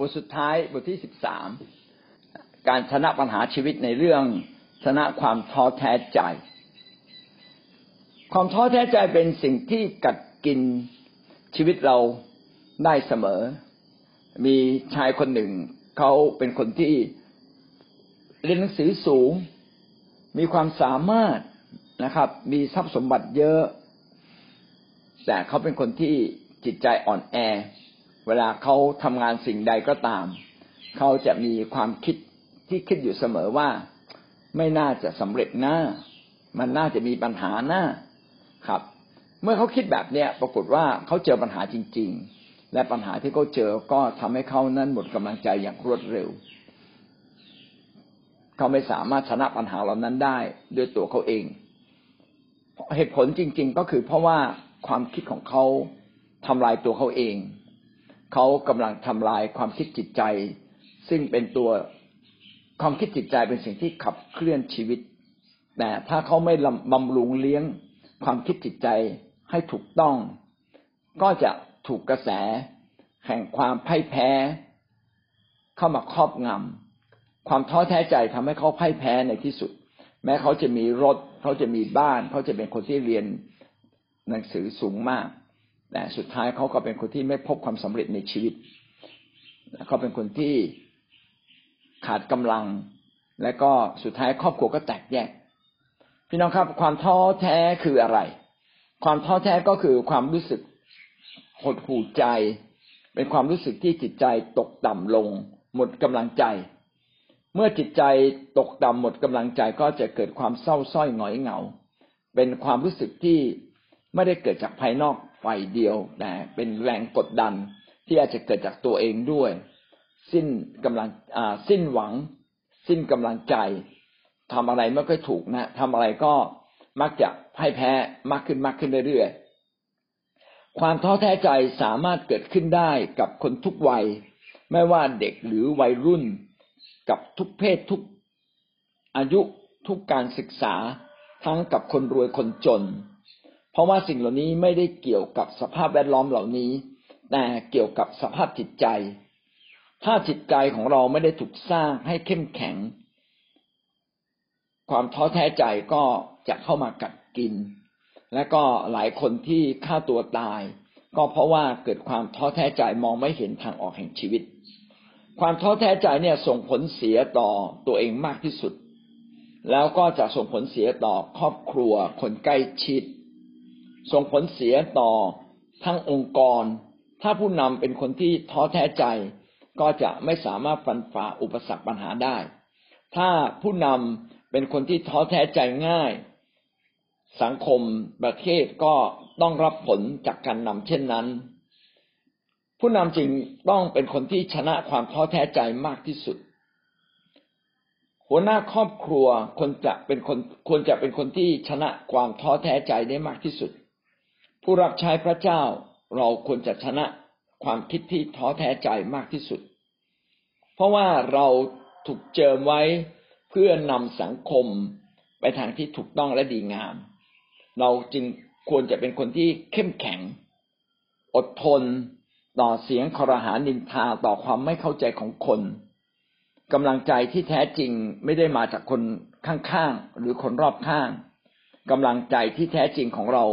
บทสุดท้ายบทที่13การชนะปัญหาชีวิตในเรื่องชนะความท้อแท้ใจความท้อแท้ใจเป็นสิ่งที่กัดกินชีวิตเราได้เสมอมีชายคนหนึ่งเขาเป็นคนที่เรียนหนังสือสูงมีความสามารถนะครับมีทรัพย์สมบัติเยอะแต่เขาเป็นคนที่จิตใจอ่อนแอเวลาเขาทำงานสิ่งใดก็ตามเขาจะมีความคิดที่คิดอยู่เสมอว่าไม่น่าจะสำเร็จนะมันน่าจะมีปัญหานะครับเมื่อเขาคิดแบบเนี้ยปรากฏว่าเขาเจอปัญหาจริงๆและปัญหาที่เขาเจอก็ทำให้เขานั้นหมดกำลังใจอย่างรวดเร็วเขาไม่สามารถชนะปัญหาเหล่านั้นได้ด้วยตัวเขาเองเหตุผลจริงๆก็คือเพราะว่าความคิดของเขาทำลายตัวเขาเองเขากำลังทำลายความคิดจิตใจซึ่งเป็นตัวความคิดจิตใจเป็นสิ่งที่ขับเคลื่อนชีวิตแต่ถ้าเขาไม่บำรุงเลี้ยงความคิดจิตใจให้ถูกต้องก็จะถูกกระแสแห่งความพ่ายแพ้เข้ามาครอบงำความท้อแท้ใจทำให้เขาพ่ายแพ้ในที่สุดแม้เขาจะมีรถเขาจะมีบ้านเขาจะเป็นคนที่เรียนหนังสือสูงมากแต่สุดท้ายเขาก็เป็นคนที่ไม่พบความสำเร็จในชีวิตเขาเป็นคนที่ขาดกำลังและก็สุดท้ายครอบครัวก็แตกแยกพี่น้องครับความท้อแท้คืออะไรความท้อแท้ก็คือความรู้สึกหดหู่ใจเป็นความรู้สึกที่จิตใจตกต่ำลงหมดกำลังใจเมื่อจิตใจตกต่ำหมดกำลังใจก็จะเกิดความเศร้าส้อยหงอยเหงาเป็นความรู้สึกที่ไม่ได้เกิดจากภายนอกฝ่ายเดียวแต่เป็นแรงกดดันที่อาจจะเกิดจากตัวเองด้วยสิ้นหวังสิ้นกำลังใจทำอะไรไม่ค่อยถูกนะทำอะไรก็มักจะพ่ายแพ้มากขึ้นเรื่อยๆความท้อแท้ใจสามารถเกิดขึ้นได้กับคนทุกวัยไม่ว่าเด็กหรือวัยรุ่นกับทุกเพศทุกอายุทุกการศึกษาทั้งกับคนรวยคนจนเพราะว่าสิ่งเหล่านี้ไม่ได้เกี่ยวกับสภาพแวดล้อมเหล่านี้แต่เกี่ยวกับสภาพจิตใจถ้าจิตใจของเราไม่ได้ถูกสร้างให้เข้มแข็งความท้อแท้ใจก็จะเข้ามากัดกินและก็หลายคนที่ฆ่าตัวตายก็เพราะว่าเกิดความท้อแท้ใจมองไม่เห็นทางออกแห่งชีวิตความท้อแท้ใจเนี่ยส่งผลเสียต่อตัวเองมากที่สุดแล้วก็จะส่งผลเสียต่อครอบครัวคนใกล้ชิดส่งผลเสียต่อทั้งองค์กรถ้าผู้นำเป็นคนที่ท้อแท้ใจก็จะไม่สามารถฟันฝ่าอุปสรรคปัญหาได้ถ้าผู้นำเป็นคนที่ท้อแท้ใจง่ายสังคมประเทศก็ต้องรับผลจากการนำเช่นนั้นผู้นำจึงต้องเป็นคนที่ชนะความท้อแท้ใจมากที่สุดหัวหน้าครอบครัวควรจะเป็นคนที่ชนะความท้อแท้ใจได้มากที่สุดผู้รับใช้พระเจ้าเราควรจะชนะความคิดที่ท้อแท้ใจมากที่สุดเพราะว่าเราถูกเจิมไว้เพื่อนำสังคมไปทางที่ถูกต้องและดีงามเราจึงควรจะเป็นคนที่เข้มแข็งอดทนต่อเสียงครหานินทาต่อความไม่เข้าใจของคนกำลังใจที่แท้จริงไม่ได้มาจากคนข้างๆหรือคนรอบข้างกำลังใจที่แท้จริงของเรา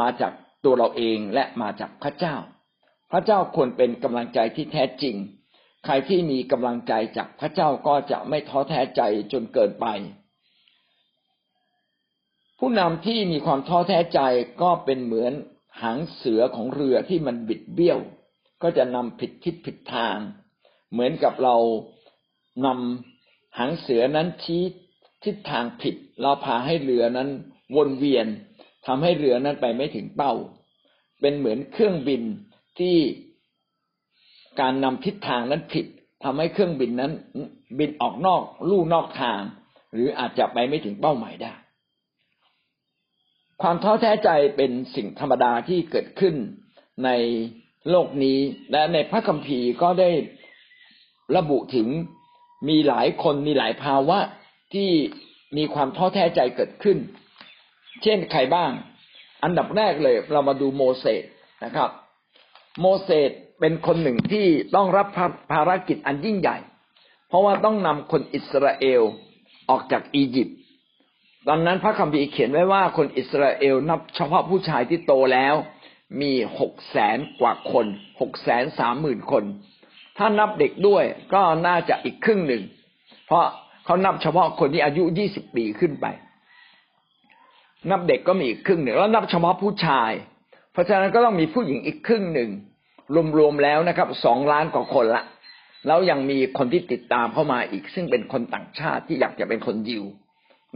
มาจากตัวเราเองและมาจากพระเจ้าพระเจ้าควรเป็นกำลังใจที่แท้จริงใครที่มีกำลังใจจากพระเจ้าก็จะไม่ท้อแท้ใจจนเกินไปผู้นำที่มีความท้อแท้ใจก็เป็นเหมือนหางเสือของเรือที่มันบิดเบี้ยวก็จะนำผิดทิศผิดทางเหมือนกับเรานำหางเสือนั้นชี้ทิศทางผิดเราพาให้เรือนั้นวนเวียนทำให้เรือนั้นไปไม่ถึงเป้าเป็นเหมือนเครื่องบินที่การนำทิศทางนั้นผิดทำให้เครื่องบินนั้นบินออกนอกลู่นอกทางหรืออาจจะไปไม่ถึงเป้าหมายได้ความท้อแท้ใจเป็นสิ่งธรรมดาที่เกิดขึ้นในโลกนี้และในพระคัมภีร์ก็ได้ระบุถึงมีหลายคนมีหลายภาวะที่มีความท้อแท้ใจเกิดขึ้นเช่นใครบ้างอันดับแรกเลยเรามาดูโมเสสนะครับโมเสส เป็นคนหนึ่งที่ต้องรับภารกิจอันยิ่งใหญ่เพราะว่าต้องนำคนอิสราเอลออกจากอียิปต์ตอนนั้นพระคัมภีร์เขียนไว้ว่าคนอิสราเอลนับเฉพาะผู้ชายที่โตแล้วมี600,000 กว่าคน630,000 คนถ้านับเด็กด้วยก็น่าจะอีกครึ่งหนึ่งเพราะเขานับเฉพาะคนที่อายุ20 ปีขึ้นไปนับเด็กก็มีอีกครึ่งหนึ่งแล้วนับเฉพาะผู้ชายเพราะฉะนั้นก็ต้องมีผู้หญิงอีกครึ่งหนึ่งรวมๆแล้วนะครับ2,000,000 กว่าคนละแล้วยังมีคนที่ติดตามเข้ามาอีกซึ่งเป็นคนต่างชาติที่อยากจะเป็นคนยิว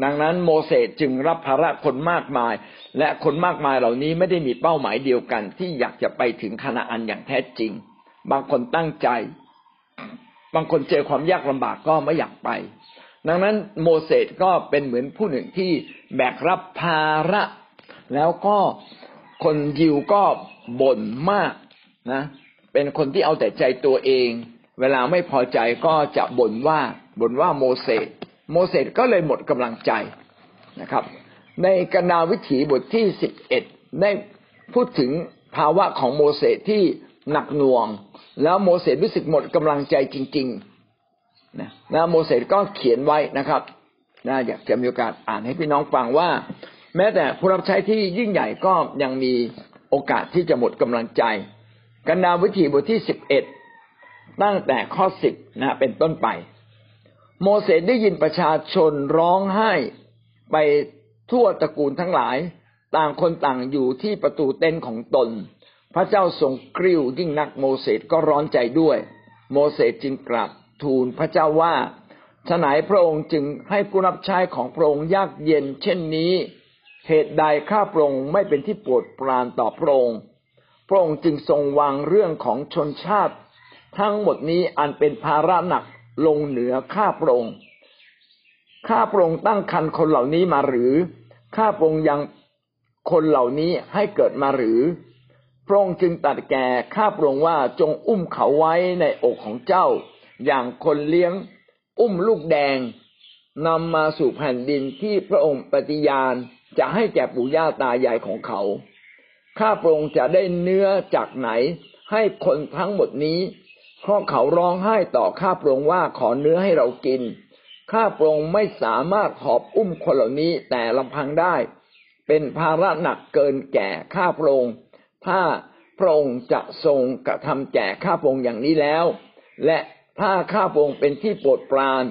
ดังนั้นโมเสสจึงรับภาระคนมากมายและคนมากมายเหล่านี้ไม่ได้มีเป้าหมายเดียวกันที่อยากจะไปถึงคานาอันอย่างแท้จริงบางคนตั้งใจบางคนเจอความยากลำบากก็ไม่อยากไปดังนั้นโมเสสก็เป็นเหมือนผู้หนึ่งที่แบกรับภาระแล้วก็คนยิวก็บ่นมากนะเป็นคนที่เอาแต่ใจตัวเองเวลาไม่พอใจก็จะบ่นว่าโมเสสก็เลยหมดกำลังใจนะครับในกนาวิถีบทที่11ได้พูดถึงภาวะของโมเสสที่หนักหน่วงแล้วโมเสสรู้สึกหมดกำลังใจจริงๆนะแล้วโมเสสก็เขียนไว้นะครับน่าอยากจะมีโอกาสอ่านให้พี่น้องฟังว่าแม้แต่ผู้รับใช้ที่ยิ่งใหญ่ก็ยังมีโอกาสที่จะหมดกำลังใจกนาวิถีบทที่11ตั้งแต่ข้อ10นะเป็นต้นไปโมเสสได้ยินประชาชนร้องไห้ไปทั่วตระกูลทั้งหลายต่างคนต่างอยู่ที่ประตูเต็นท์ของตนพระเจ้าทรงกริ้วยิ่งนักโมเสสก็ร้อนใจด้วยโมเสสจึงกราบทูลพระเจ้าว่าฉไหนพระองค์จึงให้ผู้รับใช้ของพระองค์ยากเย็นเช่นนี้เหตุใดข้าพระองค์ไม่เป็นที่โปรดปรานต่อพระองค์พระองค์จึงทรงวางเรื่องของชนชาติทั้งหมดนี้อันเป็นภาระหนักลงเหนือข้าพระองค์ข้าพระองค์ตั้งคันคนเหล่านี้มาหรือข้าพระองค์ยังคนเหล่านี้ให้เกิดมาหรือพระองค์จึงตรัสแก่ข้าพระองค์ว่าจงอุ้มเขาไว้ในอกของเจ้าอย่างคนเลี้ยงอุ้มลูกแดงนำมาสู่แผ่นดินที่พระองค์ปฏิญาณจะให้แก่ปู่ย่าตายายของเขาข้าพระองค์จะได้เนื้อจากไหนให้คนทั้งหมดนี้เพราะเขาร้องไห้ต่อข้าพระองค์ว่าขอเนื้อให้เรากินข้าพระองค์ไม่สามารถหอบอุ้มคนเหล่านี้แต่ลำพังได้เป็นภาระหนักเกินแก่ข้าพระองค์ถ้าพระองค์จะทรงกระทำแก่ข้าพระองค์อย่างนี้แล้วและถ้าข้าพระองค์เป็นที่โปรดปราน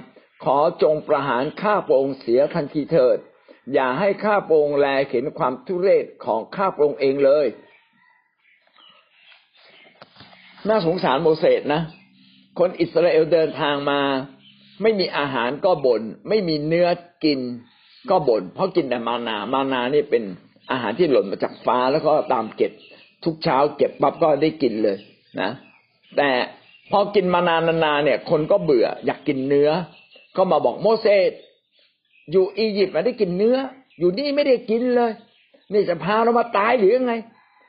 ขอจงประหารข้าพระองค์เสียทันทีเถิดอย่าให้ข้าพระองค์แลเห็นความทุเรศของข้าพระองค์เองเลยน่าสงสารโมเสสนะคนอิสราเอลเดินทางมาไม่มีอาหารก็บ่นไม่มีเนื้อกินก็บ่นเพราะกินแต่มานานี่เป็นอาหารที่หล่นมาจากฟ้าแล้วก็ตามเก็บทุกเช้าเก็บปั๊บก็ได้กินเลยนะแต่พอกินมานานๆเนี่ยคนก็เบื่ออยากกินเนื้อก็มาบอกโมเสสอยู่อียิปต์ไม่ได้กินเนื้ออยู่นี่ไม่ได้กินเลยนี่จะพาเรามาตายหรือยังไง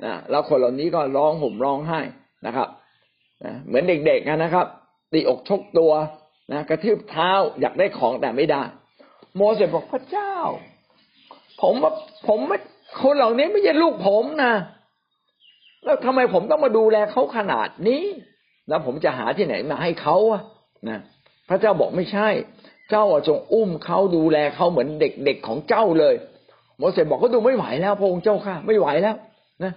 นะแล้วคนเหล่านี้ก็ร้องห่มร้องไห้นะครับนะเหมือนเด็กๆนะครับตีอกชกตัวนะกระทืบเท้าอยากได้ของแต่ไม่ได้โมเสสบอกพระเจ้าผมคนเหล่านี้ไม่ใช่ลูกผมนะแล้วทำไมผมต้องมาดูแลเขาขนาดนี้แล้วผมจะหาที่ไหนมาให้เขาอ่ะนะพระเจ้าบอกไม่ใช่เจ้าจงอุ้มเขาดูแลเขาเหมือนเด็กๆของเจ้าเลยโมเสสบอกเขาดูไม่ไหวแล้วพระองค์เจ้าข้าไม่ไหวแล้วนะ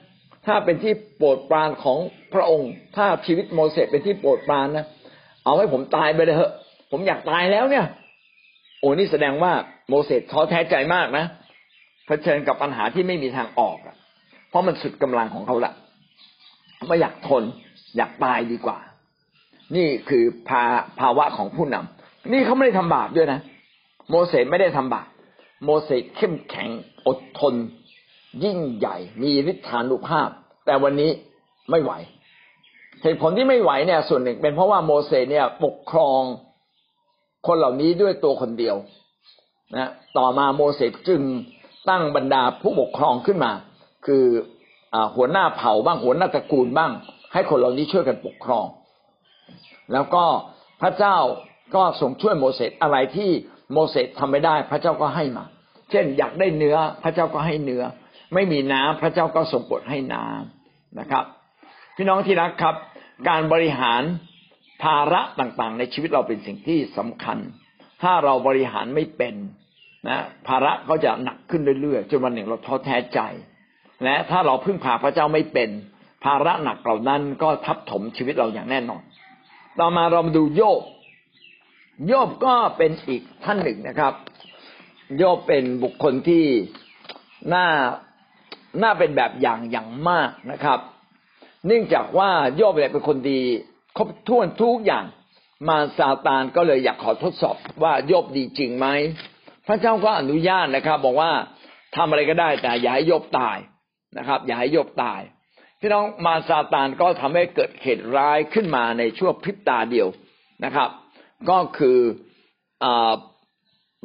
ถ้าเป็นที่โปรดปรานของพระองค์ถ้าชีวิตโมเสสเป็นที่โปรดปรานนะเอาให้ผมตายไปเลยเถอะผมอยากตายแล้วเนี่ยโอ้นี่แสดงว่าโมเสสท้อแท้ใจมากนะเผชิญกับปัญหาที่ไม่มีทางออกอ่ะเพราะมันสุดกำลังของเขาละไม่อยากทนอยากตายดีกว่านี่คือภาวะของผู้นำนี่เขาไม่ได้ทำบาปด้วยนะโมเสสไม่ได้ทำบาปโมเสสเข้มแข็งอดทนยิ่งใหญ่มีฤทธานุภาพแต่วันนี้ไม่ไหวเหตุผลที่ไม่ไหวเนี่ยส่วนหนึ่งเป็นเพราะว่าโมเสสเนี่ยปกครองคนเหล่านี้ด้วยตัวคนเดียวนะต่อมาโมเสสจึงตั้งบรรดาผู้ปกครองขึ้นมาคือหัวหน้าเผ่าบ้างหัวหน้าตระกูลบ้างให้คนเหล่านี้ช่วยกันปกครองแล้วก็พระเจ้าก็ทรงช่วยโมเสสอะไรที่โมเสสทำไม่ได้พระเจ้าก็ให้มาเช่นอยากได้เนื้อพระเจ้าก็ให้เนื้อไม่มีน้ำพระเจ้าก็ทรงโปรดให้น้ำนะครับพี่น้องที่รักครับ การบริหารภาระต่างๆในชีวิตเราเป็นสิ่งที่สำคัญถ้าเราบริหารไม่เป็นนะภาระก็จะหนักขึ้นเรื่อยๆจนวันหนึ่งเราท้อแท้ใจและถ้าเราพึ่งพาพระเจ้าไม่เป็นภาระหนักเหล่านั้นก็ทับถมชีวิตเราอย่างแน่นอนต่อมาเรามาดูโยบก็เป็นอีกท่านหนึ่งนะครับโยบเป็นบุคคลที่น่าเป็นแบบอย่างมากนะครับเนื่องจากว่าโยบเนี่ยเป็นคนดีครบถ้วนทุกอย่างมาซาตานก็เลยอยากขอทดสอบว่าโยบดีจริงไหมพระเจ้าก็อนุญาตนะครับบอกว่าทำอะไรก็ได้แต่อย่าให้โยบตายนะครับอย่าให้โยบตายพี่น้องมาซาตานก็ทำให้เกิดเหตุร้ายขึ้นมาในชั่วพริบตาเดียวนะครับก็คือ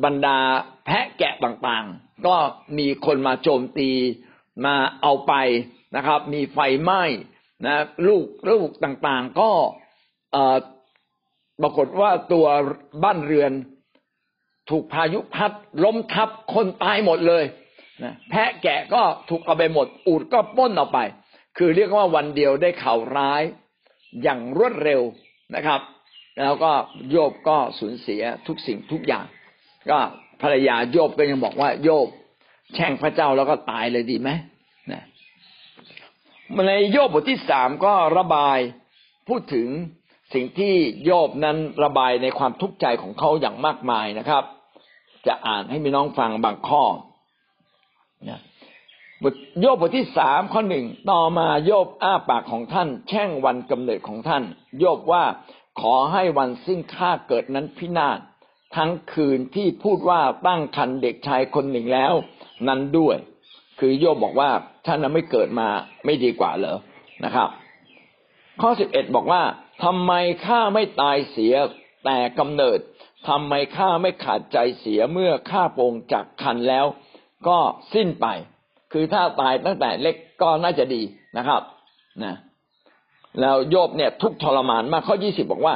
บรรดาแพะแกะต่างๆก็มีคนมาโจมตีมาเอาไปนะครับมีไฟไหม้นะลูกต่างๆก็ปรากฏว่าตัวบ้านเรือนถูกพายุพัดล้มทับคนตายหมดเลยนะแพะแกะก็ถูกเอาไปหมดอูฐก็ปล้นเอาไปคือเรียกว่าวันเดียวได้ข่าวร้ายอย่างรวดเร็วนะครับแล้วก็โยบก็สูญเสียทุกสิ่งทุกอย่างก็ภรรยาโยบก็ยังบอกว่าโยบแช่งพระเจ้าแล้วก็ตายเลยดีไหมนะในโยบบทที่3ก็ระบายพูดถึงสิ่งที่โยบนั้นระบายในความทุกข์ใจของเขาอย่างมากมายนะครับจะอ่านให้พี่น้องฟังบางข้อนะโยบบทที่3ข้อ1ต่อมาโยบอ้าปากของท่านแช่งวันกำเนิดของท่านโยบว่าขอให้วันซึ่งข้าเกิดนั้นพินาศทั้งคืนที่พูดว่าตั้งครรภ์เด็กชายคนหนึ่งแล้วนั้นด้วยคือโยบบอกว่าท่านไม่เกิดมาไม่ดีกว่าเหรอนะครับข้อ11บอกว่าทำไมข้าไม่ตายเสียแต่กำเนิดทำไมข้าไม่ขาดใจเสียเมื่อข้าโปร่งจากครรภ์แล้วก็สิ้นไปคือถ้าตายตั้งแต่เล็กก็น่าจะดีนะครับนะแล้วโยบเนี่ยทุกทรมานมากข้อ20บอกว่า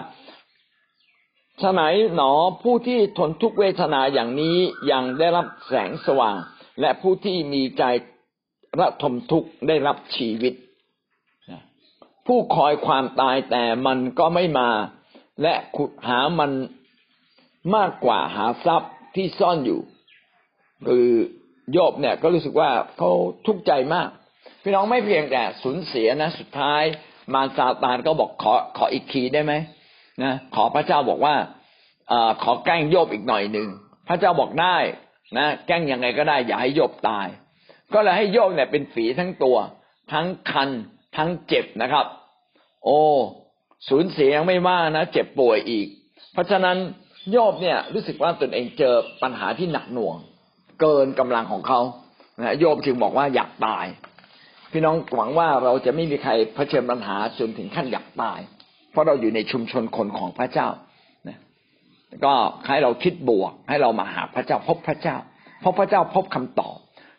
ฉะไหนหนอผู้ที่ทนทุกเวทนาอย่างนี้ยังได้รับแสงสว่างและผู้ที่มีใจระทมทุกข์ได้รับชีวิตผู้คอยความตายแต่มันก็ไม่มาและขุดหามันมากกว่าหาทรัพย์ที่ซ่อนอยู่คือโยบเนี่ยก็รู้สึกว่าเขาทุกข์ใจมากพี่น้องไม่เพียงแต่สูญเสียนะสุดท้ายมารซาตานก็บอกขออีกทีได้ไหมนะขอพระเจ้าบอกว่าขอแกล้งโยบอีกหน่อยหนึ่งพระเจ้าบอกได้นะแกล้งยังไงก็ได้อย่าให้โยบตายก็เลยให้โยบเนี่ยเป็นฝีทั้งตัวทั้งคันทั้งเจ็บนะครับโอ้สูญเสียยังไม่ว่านะเจ็บป่วยอีกเพราะฉะนั้นโยบเนี่ยรู้สึกว่าตนเองเจอปัญหาที่หนักหน่วงเกินกำลังของเขานะโยบจึงบอกว่าอยากตายพี่น้องหวังว่าเราจะไม่มีใครเผชิญปัญหาจนถึงขั้นอยากตายเพราะเราอยู่ในชุมชนคนของพระเจ้านะก็ให้เราคิดบวกให้เรามาหาพระเจ้าพบพระเจ้าเพราะพระเจ้าพบคำตอบ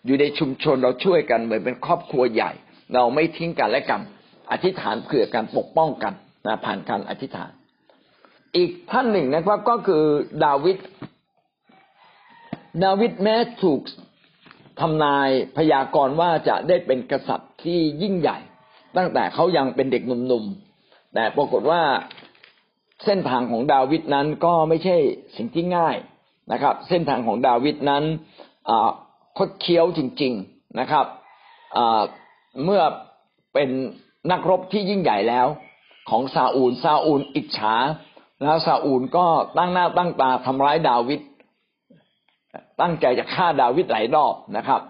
อยู่ในชุมชนเราช่วยกันเหมือนเป็นครอบครัวใหญ่เราไม่ทิ้งกันและกันอธิษฐานเพื่อการปกป้องกันนะผ่านการอธิษฐานอีกท่านหนึ่งนะครับก็คือดาวิดแม้ถูกทำนายพยากรณ์ว่าจะได้เป็นกษัตริย์ที่ยิ่งใหญ่ตั้งแต่เขายังเป็นเด็กหนุ่มๆแต่ปรากฏว่าเส้นทางของดาวิดนั้นก็ไม่ใช่สิ่งที่ง่ายนะครับเส้นทางของดาวิดนั้นคดเคี้ยวจริงๆนะครับเมื่อเป็นนักรบที่ยิ่งใหญ่แล้วของซาอูลอิจฉาแล้วซาอูลก็ตั้งหน้าตั้งตาทำร้ายดาวิดตั้งใจจะฆ่าดาวิดหลายรอบนะครับ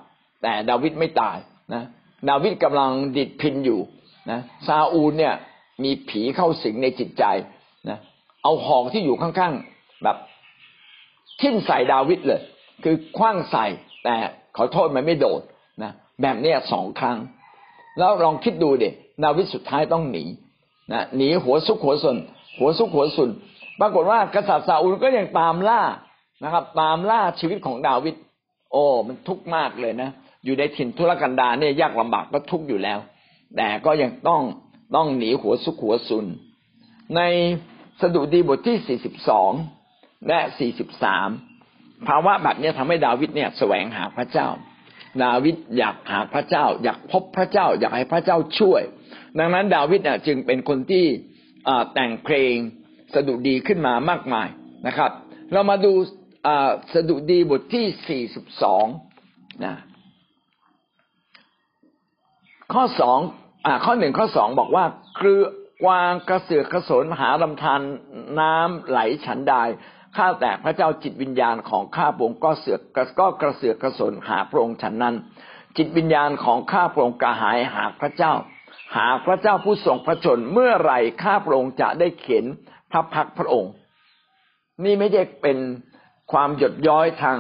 แต่ดาวิดไม่ตายนะดาวิดกำลังดิดพินอยู่นะซาอูลเนี่ยมีผีเข้าสิงในจิตใจนะเอาหอกที่อยู่ข้างๆแบบทิ่มใส่ดาวิดเลยคือคว้างใส่แต่ขอโทษมันไม่โดดนะแบบนี้2ครั้งแล้วลองคิดดูดิดาวิดสุดท้ายต้องหนีนะหนีหัวซุกหัวซุนปรากฏว่ากษัตริย์ซาอูลก็ยังตามล่านะครับตามล่าชีวิตของดาวิดโอ้มันทุกข์มากเลยนะอยู่ในถิ่นทุรกันดารเนี่ยยากลำบากก็ทุกข์อยู่แล้วแต่ก็ยังต้องหนีหัวซุกหัวซุนในสดุดีบทที่42 และ 43ภาวะแบบนี้ทำให้ดาวิดเนี่ยแสวงหาพระเจ้า ดาวิดอยากหาพระเจ้าอยากพบพระเจ้าอยากให้พระเจ้าช่วยดังนั้นดาวิดเนี่ยจึงเป็นคนที่แต่งเพลงสดุดีขึ้นมามากมายนะครับเรามาดูสดุดีบทที่42นะข้อ 1 ข้อ 2บอกว่าคือกวางกระเสือกกระสนมหาลำธารน้ำไหลฉันใดข้าแต่พระเจ้าจิตวิญญาณของข้าพระองค์ก็กระเสือกกระสนหาพระองค์ฉันนั้นจิตวิญญาณของข้าพระองค์กระหายหาพระเจ้าผู้ทรงพระชนม์เมื่อไหร่ข้าพระองค์จะได้เข็นพระพักพระองค์นี่ไม่ใช่เป็นความหยดย้อยทาง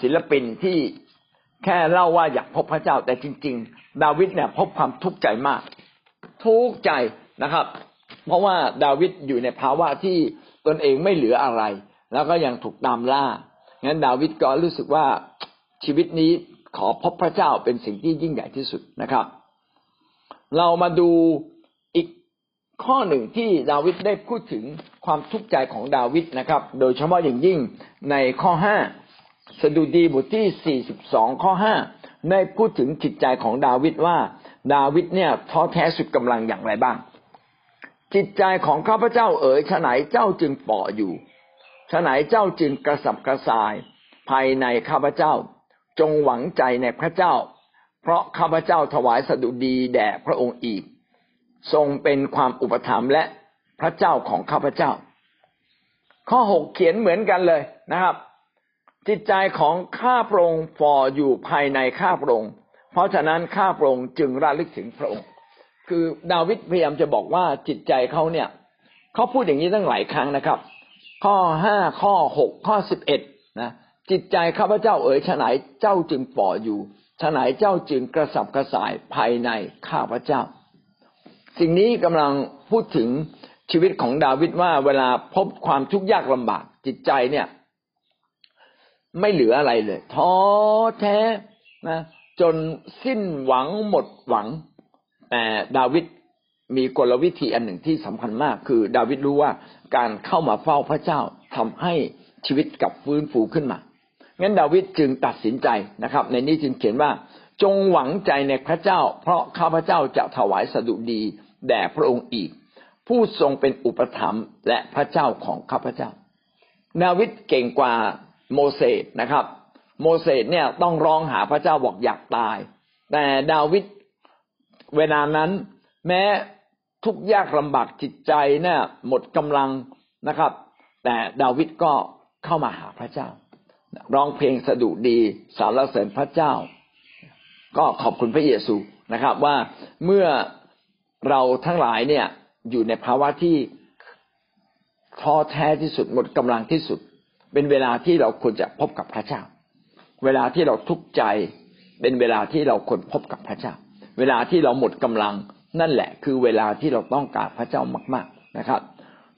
ศิลปินที่แค่เล่าว่าอยากพบพระเจ้าแต่จริงๆดาวิดเนี่ยพบความทุกข์ใจมากทุกข์ใจนะครับเพราะว่าดาวิดอยู่ในภาวะที่ตนเองไม่เหลืออะไรแล้วก็ยังถูกตามล่างั้นดาวิดก็รู้สึกว่าชีวิตนี้ขอพบพระเจ้าเป็นสิ่งที่ยิ่งใหญ่ที่สุดนะครับเรามาดูอีกข้อหนึ่งที่ดาวิดได้พูดถึงความทุกข์ใจของดาวิดนะครับโดยเฉพาะอย่างยิ่งในข้อ5สดุดีบทที่42ข้อ5ได้พูดถึงจิตใจของดาวิดว่าดาวิดเนี่ยท้อแท้สุดกำลังอย่างไรบ้างจิตใจของข้าพเจ้าเอ๋ยฉะไหนเจ้าจึงป่ออยู่ฉะไหนเจ้าจึงกระสับกระส่ายภายในข้าพเจ้าจงหวังใจในพระเจ้าเพราะข้าพเจ้าถวายสดุดีแด่พระองค์อีกทรงเป็นความอุปถัมภ์และพระเจ้าของข้าพเจ้าข้อ6เขียนเหมือนกันเลยนะครับจิตใจของข้าพระองค์ฝ่ออยู่ภายในข้าพระองค์เพราะฉะนั้นข้าพระองค์จึงระลึกถึงพระองค์คือดาวิดพยายามจะบอกว่าจิตใจเขาเนี่ยเขาพูดอย่างนี้ตั้งหลายครั้งนะครับข้อ5ข้อ6ข้อ11นะจิตใจข้าพเจ้าเอ๋ยฉะไหนเจ้าจึงฝ่ออยู่ฉะไหนเจ้าจึงกระสับกระส่ายภายในข้าพเจ้าสิ่งนี้กำลังพูดถึงชีวิตของดาวิดว่าเวลาพบความทุกข์ยากลำบากจิตใจเนี่ยไม่เหลืออะไรเลยท้อแท้นะจนสิ้นหวังหมดหวังแต่ดาวิดมีกลวิธีอันหนึ่งที่สำคัญมากคือดาวิดรู้ว่าการเข้ามาเฝ้าพระเจ้าทำให้ชีวิตกลับฟื้นฟูขึ้นมางั้นดาวิดจึงตัดสินใจนะครับในนี้จึงเขียนว่าจงหวังใจในพระเจ้าเพราะข้าพเจ้าจะถวายสดุดีแด่พระองค์อีกผู้ทรงเป็นอุปถัมภ์และพระเจ้าของข้าพเจ้าดาวิดเก่งกว่าโมเสสนะครับโมเสสเนี่ยต้องร้องหาพระเจ้าบอกอยากตายแต่ดาวิดเวลานั้นแม้ทุกข์ยากลำบากจิตใจเนี่ยหมดกำลังนะครับแต่ดาวิดก็เข้ามาหาพระเจ้าร้องเพลงสดุดีสรรเสริญพระเจ้าก็ขอบคุณพระเยซูนะครับว่าเมื่อเราทั้งหลายเนี่ยอยู่ในภาวะที่ท้อแท้ที่สุดหมดกำลังที่สุดเป็นเวลาที่เราควรจะพบกับพระเจ้าเวลาที่เราทุกข์ใจเป็นเวลาที่เราควรพบกับพระเจ้าเวลาที่เราหมดกำลังนั่นแหละคือเวลาที่เราต้องการพระเจ้ามากๆนะครับ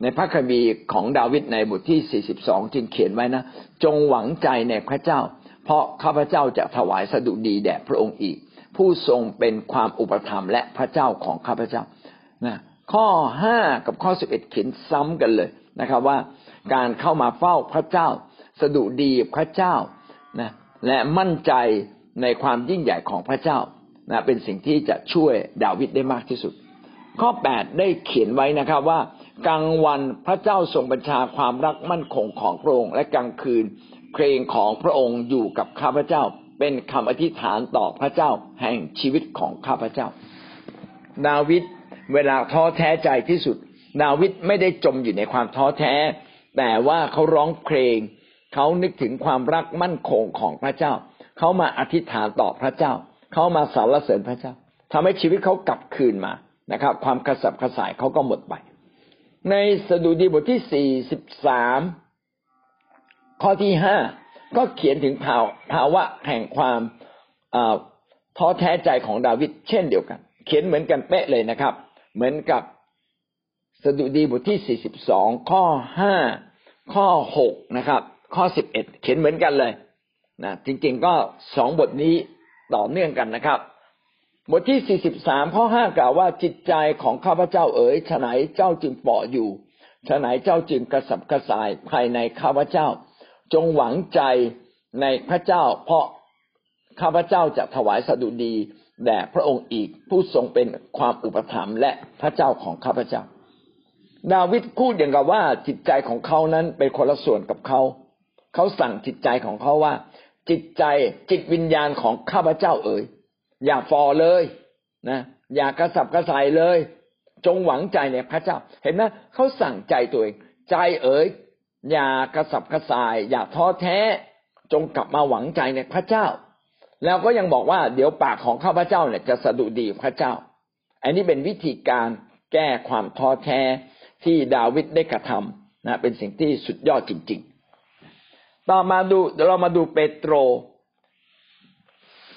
ในพระคัมภีร์ของดาวิดในบทที่42จึงเขียนไว้นะจงหวังใจในพระเจ้าเพราะข้าพเจ้าจะถวายสดุดีแด่พระองค์อีกผู้ทรงเป็นความอุปถัมภ์และพระเจ้าของข้าพเจ้านะข้อ5กับข้อ11เขียนซ้ำกันเลยนะครับว่าการเข้ามาเฝ้าพระเจ้าสดุดีพระเจ้านะและมั่นใจในความยิ่งใหญ่ของพระเจ้านะเป็นสิ่งที่จะช่วยดาวิดได้มากที่สุดข้อ8ได้เขียนไว้นะครับว่ากลางวันพระเจ้าทรงบัญชาความรักมั่นคงของพระองค์และกลางคืนเพลงของพระองค์อยู่กับข้าพเจ้าเป็นคำอธิษฐานต่อพระเจ้าแห่งชีวิตของข้าพเจ้าดาวิดเวลาท้อแท้ใจที่สุดดาวิดไม่ได้จมอยู่ในความท้อแท้แต่ว่าเขาร้องเพลงเขานึกถึงความรักมั่นคงของพระเจ้าเขามาอธิษฐานต่อพระเจ้าเขามาสรรเสริญพระเจ้าทำให้ชีวิตเขากลับคืนมานะครับความกระสับกระส่ายเขาก็หมดไปในสดุดีบทที่43ข้อที่5ก็เขียนถึงภาวะแห่งความท้อแท้ใจของดาวิดเช่นเดียวกันเขียนเหมือนกันเป๊ะเลยนะครับเหมือนกับสดุดีบทที่42ข้อ5ข้อ6นะครับข้อ11เขียนเหมือนกันเลยนะจริงๆก็2บทนี้ต่อเนื่องกันนะครับบทที่43ข้อ5กล่าวว่าจิตใจของข้าพเจ้าเอ๋ยฉะไหนเจ้าจึงเปาะอยู่ฉะไหนเจ้าจึงกระสับกระส่ายภายในข้าพเจ้าจงหวังใจในพระเจ้าเพราะ ข้าพเจ้าจะถวายสดุดีแด่พระองค์อีกผู้ทรงเป็นความอุปถัมภ์และพระเจ้าของข้าพเจ้าดาวิดพูดอย่างกับว่าจิตใจของเขานั้นเป็นคนละส่วนกับเขาสั่งจิตใจของเขาว่าจิตวิญญาณของข้าพเจ้าเอ๋ยอย่าฟอเลยนะอย่ากระสับกระส่ายเลยจงหวังใจในพระเจ้าเห็นไหมเขาสั่งใจตัวเองใจเอ๋ยอย่ากระสับกระส่ายอย่าท้อแท้จงกลับมาหวังใจในพระเจ้าแล้วก็ยังบอกว่าเดี๋ยวปากของข้าพเจ้าเนี่ยจะสดุดีพระเจ้าอันนี้เป็นวิธีการแก้ความท้อแท้ที่ดาวิดได้กระทำนะเป็นสิ่งที่สุดยอดจริงๆต่อมาเรามาดูเปโตร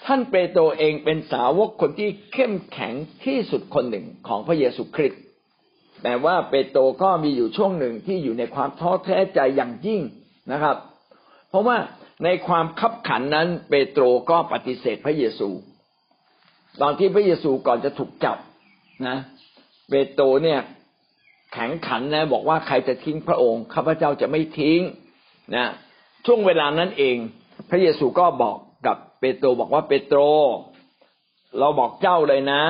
ท่านเปโตรเองเป็นสาวกคนที่เข้มแข็งที่สุดคนหนึ่งของพระเยซูคริสต์แต่ว่าเปโตรก็มีอยู่ช่วงหนึ่งที่อยู่ในความท้อแท้ใจอย่างยิ่งนะครับเพราะว่าในความคับขันนั้นเปโตรก็ปฏิเสธพระเยซูตอนที่พระเยซูก่อนจะถูกจับนะเปโตรเนี่ยแข็งขันนะบอกว่าใครจะทิ้งพระองค์ข้าพเจ้าจะไม่ทิ้งนะช่วงเวลานั้นเองพระเยซูก็บอกกับเปโตรบอกว่าเปโตรเราบอกเจ้าเลยนะ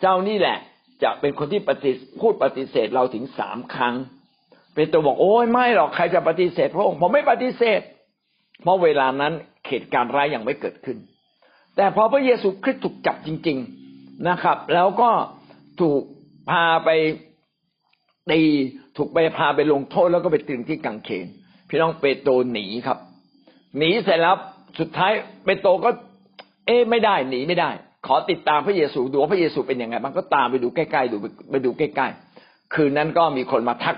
เจ้านี่แหละจะเป็นคนที่ปฏิเสธเราถึง3ครั้งเปโตรบอกโอ้ยไม่หรอกใครจะปฏิเสธพระองค์ผมไม่ปฏิเสธเพราะเวลานั้นเหตุการณ์ร้ายยังไม่เกิดขึ้นแต่พอพระเยซูคริสต์ถูกจับจริงๆนะครับแล้วก็ถูกพาไปตีถูกไปพาไปลงโทษแล้วก็ไปตรึงที่กางเขนพี่น้องเปโตรหนีครับหนีเสร็จแล้วสุดท้ายเปโตรก็ไม่ได้หนีไม่ได้ขอติดตามพระเยซูดูว่าพระเยซูเป็นยังไงบ้างก็ตามไปดูใกล้ๆคืนนั้นก็มีคนมาทัก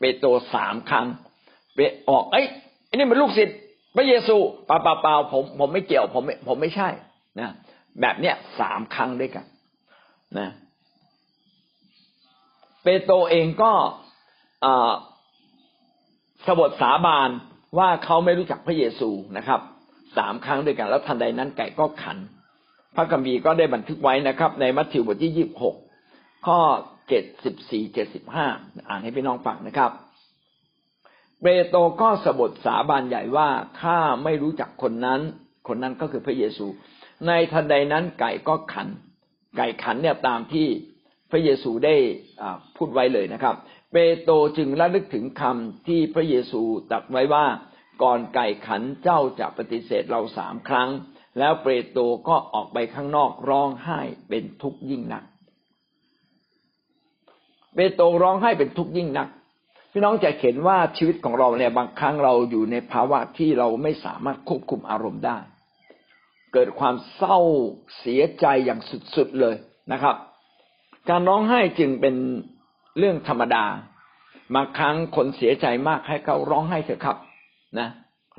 เปโตร3ครั้งไอ้นี่มันลูกศิษย์พระเยซูเปล่าผมไม่เกี่ยวผมไม่ใช่นะแบบเนี้ย3ครั้งด้วยกันนะเปโตรเองก็สบถสาบานว่าเขาไม่รู้จักพระเยซูนะครับ3ครั้งด้วยกันแล้วทันใดนั้นไก่ก็ขันพระคัมภีร์ก็ได้บันทึกไว้นะครับในมัทธิวบทที่26ข้อ74 75อ่านให้พี่น้องฟังนะครับเปโตรก็สบถสาบานใหญ่ว่าข้าไม่รู้จักคนนั้นก็คือพระเยซูในทันใดนั้นไก่ขันเนี่ยตามที่พระเยซูได้พูดไว้เลยนะครับเปโตรจึงระลึกถึงคำที่พระเยซูตรัสไว้ว่าก่อนไก่ขันเจ้าจะปฏิเสธเรา3ครั้งแล้วเปโตรก็ออกไปข้างนอกร้องไห้เป็นทุกข์ยิ่งนักเปโตรร้องไห้เป็นทุกข์ยิ่งนักพี่น้องจะเห็นว่าชีวิตของเราเนี่ยบางครั้งเราอยู่ในภาวะที่เราไม่สามารถควบคุมอารมณ์ได้เกิดความเศร้าเสียใจอย่างสุดๆเลยนะครับการร้องไห้จึงเป็นเรื่องธรรมดาบางครั้งคนเสียใจมากให้เขาร้องไห้เถอะครับนะ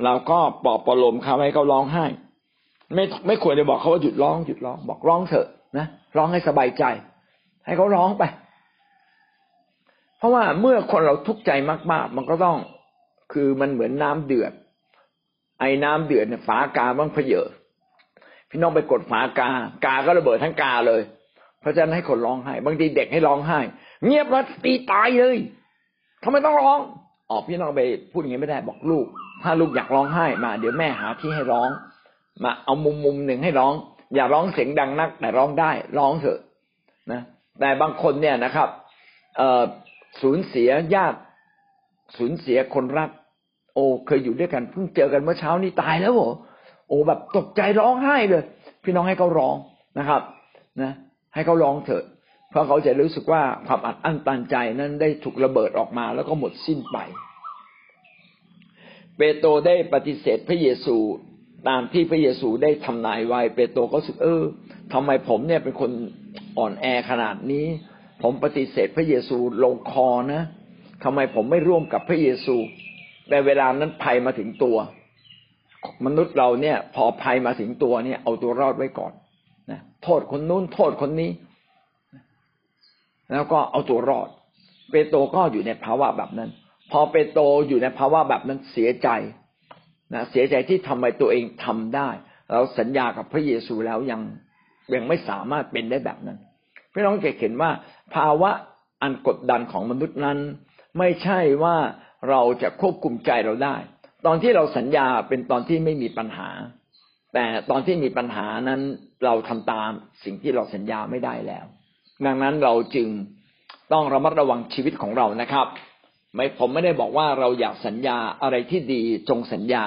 เราก็ปลอบประโลมเขาให้เขาร้องไห้ไม่ควรจะบอกเขาว่าหยุดร้องบอกร้องเถอะนะร้องให้สบายใจให้เขาร้องไปเพราะว่าเมื่อคนเราทุกข์ใจมากๆมันก็ต้องคือมันเหมือนน้ำเดือดไอ้น้ำเดือดเนี่ยฝากาบ้างเผยพี่น้องไปกดฝากากาก็ระเบิดทั้งกาเลยเพราะฉะนั้นให้คนร้องไห้บางทีเด็กให้ร้องไห้เงียบแล้วตีตายเลยทำไมต้องร้องพี่น้องไปพูดอย่างนี้ไม่ได้บอกลูกถ้าลูกอยากร้องไห้มาเดี๋ยวแม่หาที่ให้ร้องมาเอามุมหนึ่งให้ร้องอย่าร้องเสียงดังนักแต่ร้องได้ร้องเถอะนะแต่บางคนเนี่ยนะครับสูญเสียญาติสูญเสียคนรักเคยอยู่ด้วยกันเพิ่งเจอกันเมื่อเช้านี้ตายแล้วเหรอแบบตกใจร้องไห้เลยพี่น้องให้เขาร้องนะครับนะให้เขาร้องเถิดเพราะเขาจะรู้สึกว่าความอัดอั้นตันใจนั้นได้ถูกระเบิดออกมาแล้วก็หมดสิ้นไปเปโตรได้ปฏิเสธพระเยซูตามที่พระเยซูได้ทำนายไว้เปโตรก็รู้สึกทำไมผมเนี่ยเป็นคนอ่อนแอขนาดนี้ผมปฏิเสธพระเยซูลงคอนะทำไมผมไม่ร่วมกับพระเยซูแต่เวลานั้นภัยมาถึงตัวมนุษย์เราเนี่ยพอภัยมาถึงตัวเนี่ยเอาตัวรอดไว้ก่อนนะโทษคนนู้นโทษคนนี้แล้วก็เอาตัวรอดเปโตรก็อยู่ในภาวะแบบนั้นพอเปโตรอยู่ในภาวะแบบนั้นเสียใจนะเสียใจที่ทำไมตัวเองทำได้เราสัญญากับพระเยซูแล้วยังไม่สามารถเป็นได้แบบนั้นพี่น้องจะเห็นว่าภาวะอันกดดันของมนุษย์นั้นไม่ใช่ว่าเราจะควบคุมใจเราได้ตอนที่เราสัญญาเป็นตอนที่ไม่มีปัญหา แต่ตอนที่มีปัญหานั้นเราทำตามสิ่งที่เราสัญญาไม่ได้แล้วดังนั้นเราจึงต้องระมัดระวังชีวิตของเรานะครับผมไม่ได้บอกว่าเราอยากสัญญาอะไรที่ดีจงสัญญา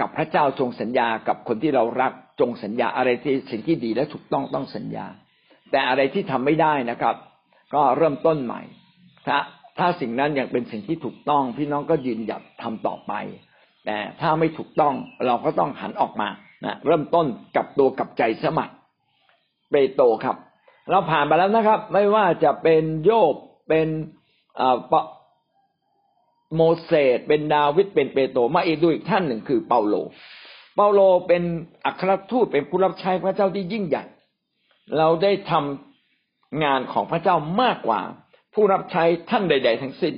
กับพระเจ้าจงสัญญากับคนที่เรารักจงสัญญาอะไรที่สิ่งที่ดีและถูกต้องต้องสัญญาแต่อะไรที่ทำไม่ได้นะครับก็เริ่มต้นใหม่ถ้าสิ่งนั้นยังเป็นสิ่งที่ถูกต้องพี่น้องก็ยืนหยัดทำต่อไปแต่ถ้าไม่ถูกต้องเราก็ต้องหันออกมานะเริ่มต้นกับตัวกับใจสมัครเปโตรครับเราผ่านไปแล้วนะครับไม่ว่าจะเป็นโยบเป็นโมเสสเป็นดาวิดเป็นเปโตรมาอีกด้วยอีกท่านหนึ่งคือเปาโลเป็นอัครทูตเป็นผู้รับใช้พระเจ้าที่ยิ่งใหญ่เราได้ทำงานของพระเจ้ามากกว่าผู้รับใช้ท่านใดๆทั้งสิ้น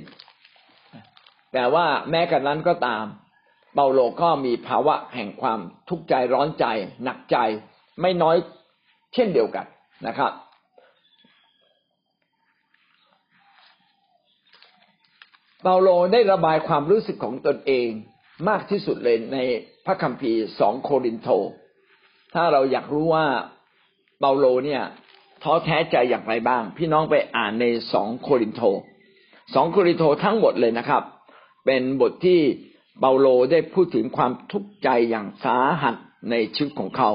แต่ว่าแม้กระนั้นก็ตามเปาโลก็มีภาวะแห่งความทุกข์ใจร้อนใจหนักใจไม่น้อยเช่นเดียวกันนะครับเปาโลได้ระบายความรู้สึกของตนเองมากที่สุดเลยในพระคัมภีร์2โครินธ์ถ้าเราอยากรู้ว่าเปาโลเนี่ยท้อแท้ใจอย่างไรบ้างพี่น้องไปอ่านใน2โครินธ์2โครินธ์ทั้งหมดเลยนะครับเป็นบทที่เปาโลได้พูดถึงความทุกข์ใจอย่างสาหัสในชีวิตของเขา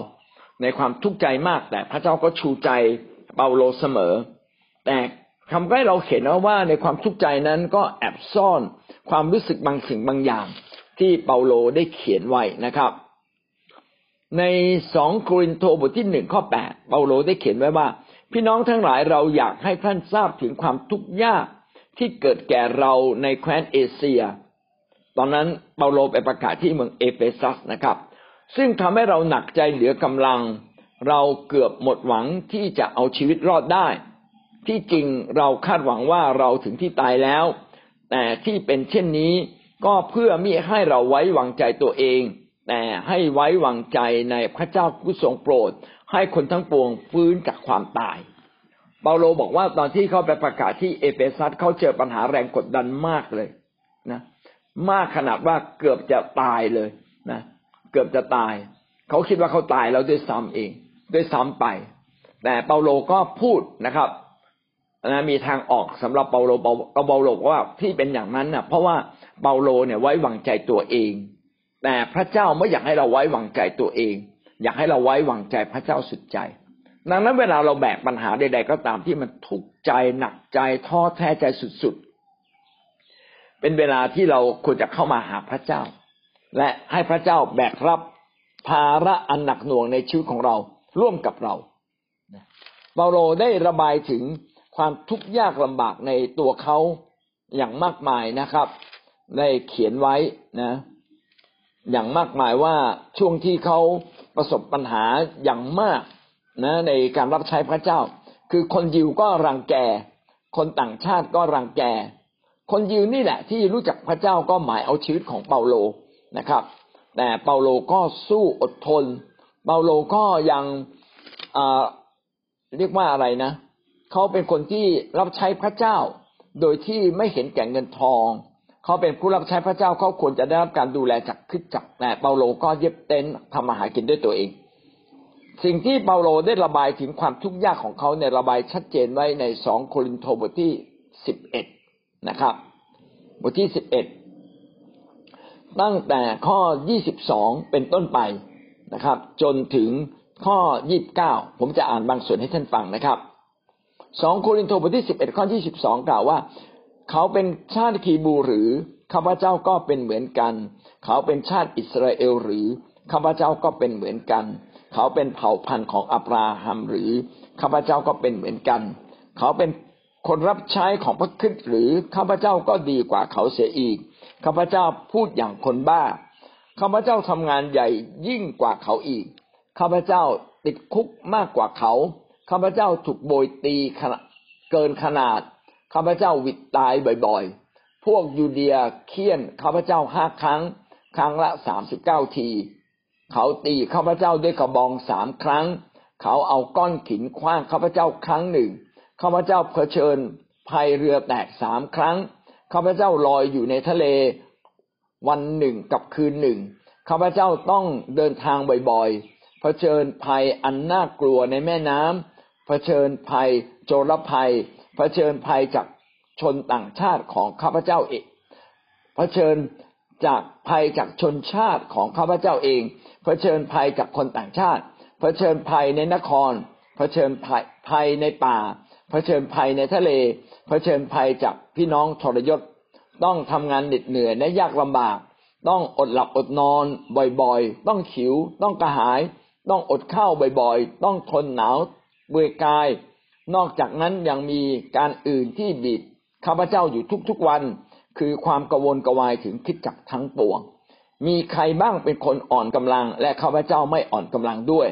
ในความทุกข์ใจมากแต่พระเจ้าก็ชูใจเปาโลเสมอแต่ทำให้เราเห็นว่าในความทุกข์ใจนั้นก็แอบซ่อนความรู้สึกบางสิ่งบางอย่างที่เปาโลได้เขียนไว้นะครับใน2โครินธ์บทที่1ข้อ8เปาโลได้เขียนไว้ว่าพี่น้องทั้งหลายเราอยากให้ท่านทราบถึงความทุกข์ยากที่เกิดแก่เราในแคว้นเอเชียตอนนั้นเปาโลไปประกาศที่เมืองเอเฟซัสนะครับซึ่งทำให้เราหนักใจเหลือกำลังเราเกือบหมดหวังที่จะเอาชีวิตรอดได้ที่จริงเราคาดหวังว่าเราถึงที่ตายแล้วแต่ที่เป็นเช่นนี้ก็เพื่อมิให้เราไว้วางใจตัวเองแต่ให้ไว้วางใจในพระเจ้าผู้ทรงโปรดให้คนทั้งปวงฟื้นจากความตายเปาโลบอกว่าตอนที่เขาไปประกาศที่เอเฟซัสเขาเจอปัญหาแรงกดดันมากเลยนะมากขนาดว่าเกือบจะตายเลยนะเกือบจะตายเขาคิดว่าเขาตายแล้วด้วยซ้ำเองด้วยซ้ำไปแต่เปาโลก็พูดนะครับมีทางออกสำหรับเปาโลว่าที่เป็นอย่างนั้นนะเพราะว่าเปาโลเนี่ยไว้วางใจตัวเองแต่พระเจ้าไม่อยากให้เราไว้วางใจตัวเองอยากให้เราไว้วางใจพระเจ้าสุดใจดังนั้นเวลาเราแบกปัญหาใดๆก็ตามที่มันทุกข์ใจหนักใจท้อแท้ใจสุดๆเป็นเวลาที่เราควรจะเข้ามาหาพระเจ้าและให้พระเจ้าแบกรับภาระอันหนักหน่วงในชีวิตของเราร่วมกับเราเปาโลได้ระบายถึงความทุกข์ยากลำบากในตัวเขาอย่างมากมายนะครับได้เขียนไว้นะอย่างมากมายว่าช่วงที่เขาประสบปัญหาอย่างมากนะในการรับใช้พระเจ้าคือคนยิวก็รังแกคนต่างชาติก็รังแกคนยิวนี่แหละที่รู้จักพระเจ้าก็หมายเอาชีวิตของเปาโลนะครับแต่เปาโลก็สู้อดทนเปาโลก็ยังเรียกว่าอะไรนะเขาเป็นคนที่รับใช้พระเจ้าโดยที่ไม่เห็นแก่เงินทองเขาเป็นผู้รับใช้พระเจ้าเขาควรจะได้รับการดูแลจากคริสตจักรแต่เปาโลก็เย็บเต็นท์ทำมาหากินด้วยตัวเองสิ่งที่เปาโลได้ระบายถึงความทุกข์ยากของเขาในระบายชัดเจนไว้ใน2โครินธ์บทที่11นะครับบทที่11ตั้งแต่ข้อ22เป็นต้นไปนะครับจนถึงข้อ29ผมจะอ่านบางส่วนให้ท่านฟังนะครับ2โครินธ์บทที่11ข้อ22กล่าวว่าเขาเป็นชาติคีบูหรือข้าพเจ้าก็เป็นเหมือนกันเขาเป็นชาติอิสราเอลหรือข้าพเจ้าก็เป็นเหมือนกันเขาเป็นเผ่าพันธุ์ของอับราฮัมหรือข้าพเจ้าก็เป็นเหมือนกันเขาเป็นคนรับใช้ของพระคริสต์หรือข้าพเจ้าก็ดีกว่าเขาเสียอีกข้าพเจ้าพูดอย่างคนบ้าข้าพเจ้าทำงานใหญ่ยิ่งกว่าเขาอีกข้าพเจ้าติดคุกมากกว่าเขาข้าพเจ้าถูกโบยตีเกินขนาดข้าพเจ้าวิตตายบ่อยๆพวกยูเดียเฆี่ยนข้าพเจ้า5ครั้งละ39ทีเขาตีข้าพเจ้าด้วยกระบอง3ครั้งเขาเอาก้อนหินขว้างข้าพเจ้าครั้งหนึ่งข้าพเจ้าเผชิญภัยเรือแตก3ครั้งข้าพเจ้าลอยอยู่ในทะเลวันหนึ่งกับคืนหนึ่ง ข้าพเจ้าต้องเดินทางบ่อยๆเผชิญภัยอันน่ากลัวในแม่น้ำเผชิญภัยโจรภัยเผชิญภัยจากชนต่างชาติของข้าพเจ้าเองเผชิญจากภัยจากชนชาติของข้าพเจ้าเองเผชิญภัยจากคนต่างชาติเผชิญภัยในนครเผชิญภัยในป่าเผชิญภัยในทะเลเผชิญภัยจากพี่น้องทรยศต้องทำงานเหน็ดเหนื่อยและยากลำบากต้องอดหลับอดนอนบ่อยๆต้องหิวต้องกระหายต้องอดข้าวบ่อยๆต้องทนหนาวเบื่อกายนอกจากนั้นยังมีการอื่นที่บีบข้าพเจ้าอยู่ทุกๆวันคือความกังวลกระวายถึงคริสตจักรทั้งปวงมีใครบ้างเป็นคนอ่อนกำลังและข้าพเจ้าไม่อ่อนกำลังด้วย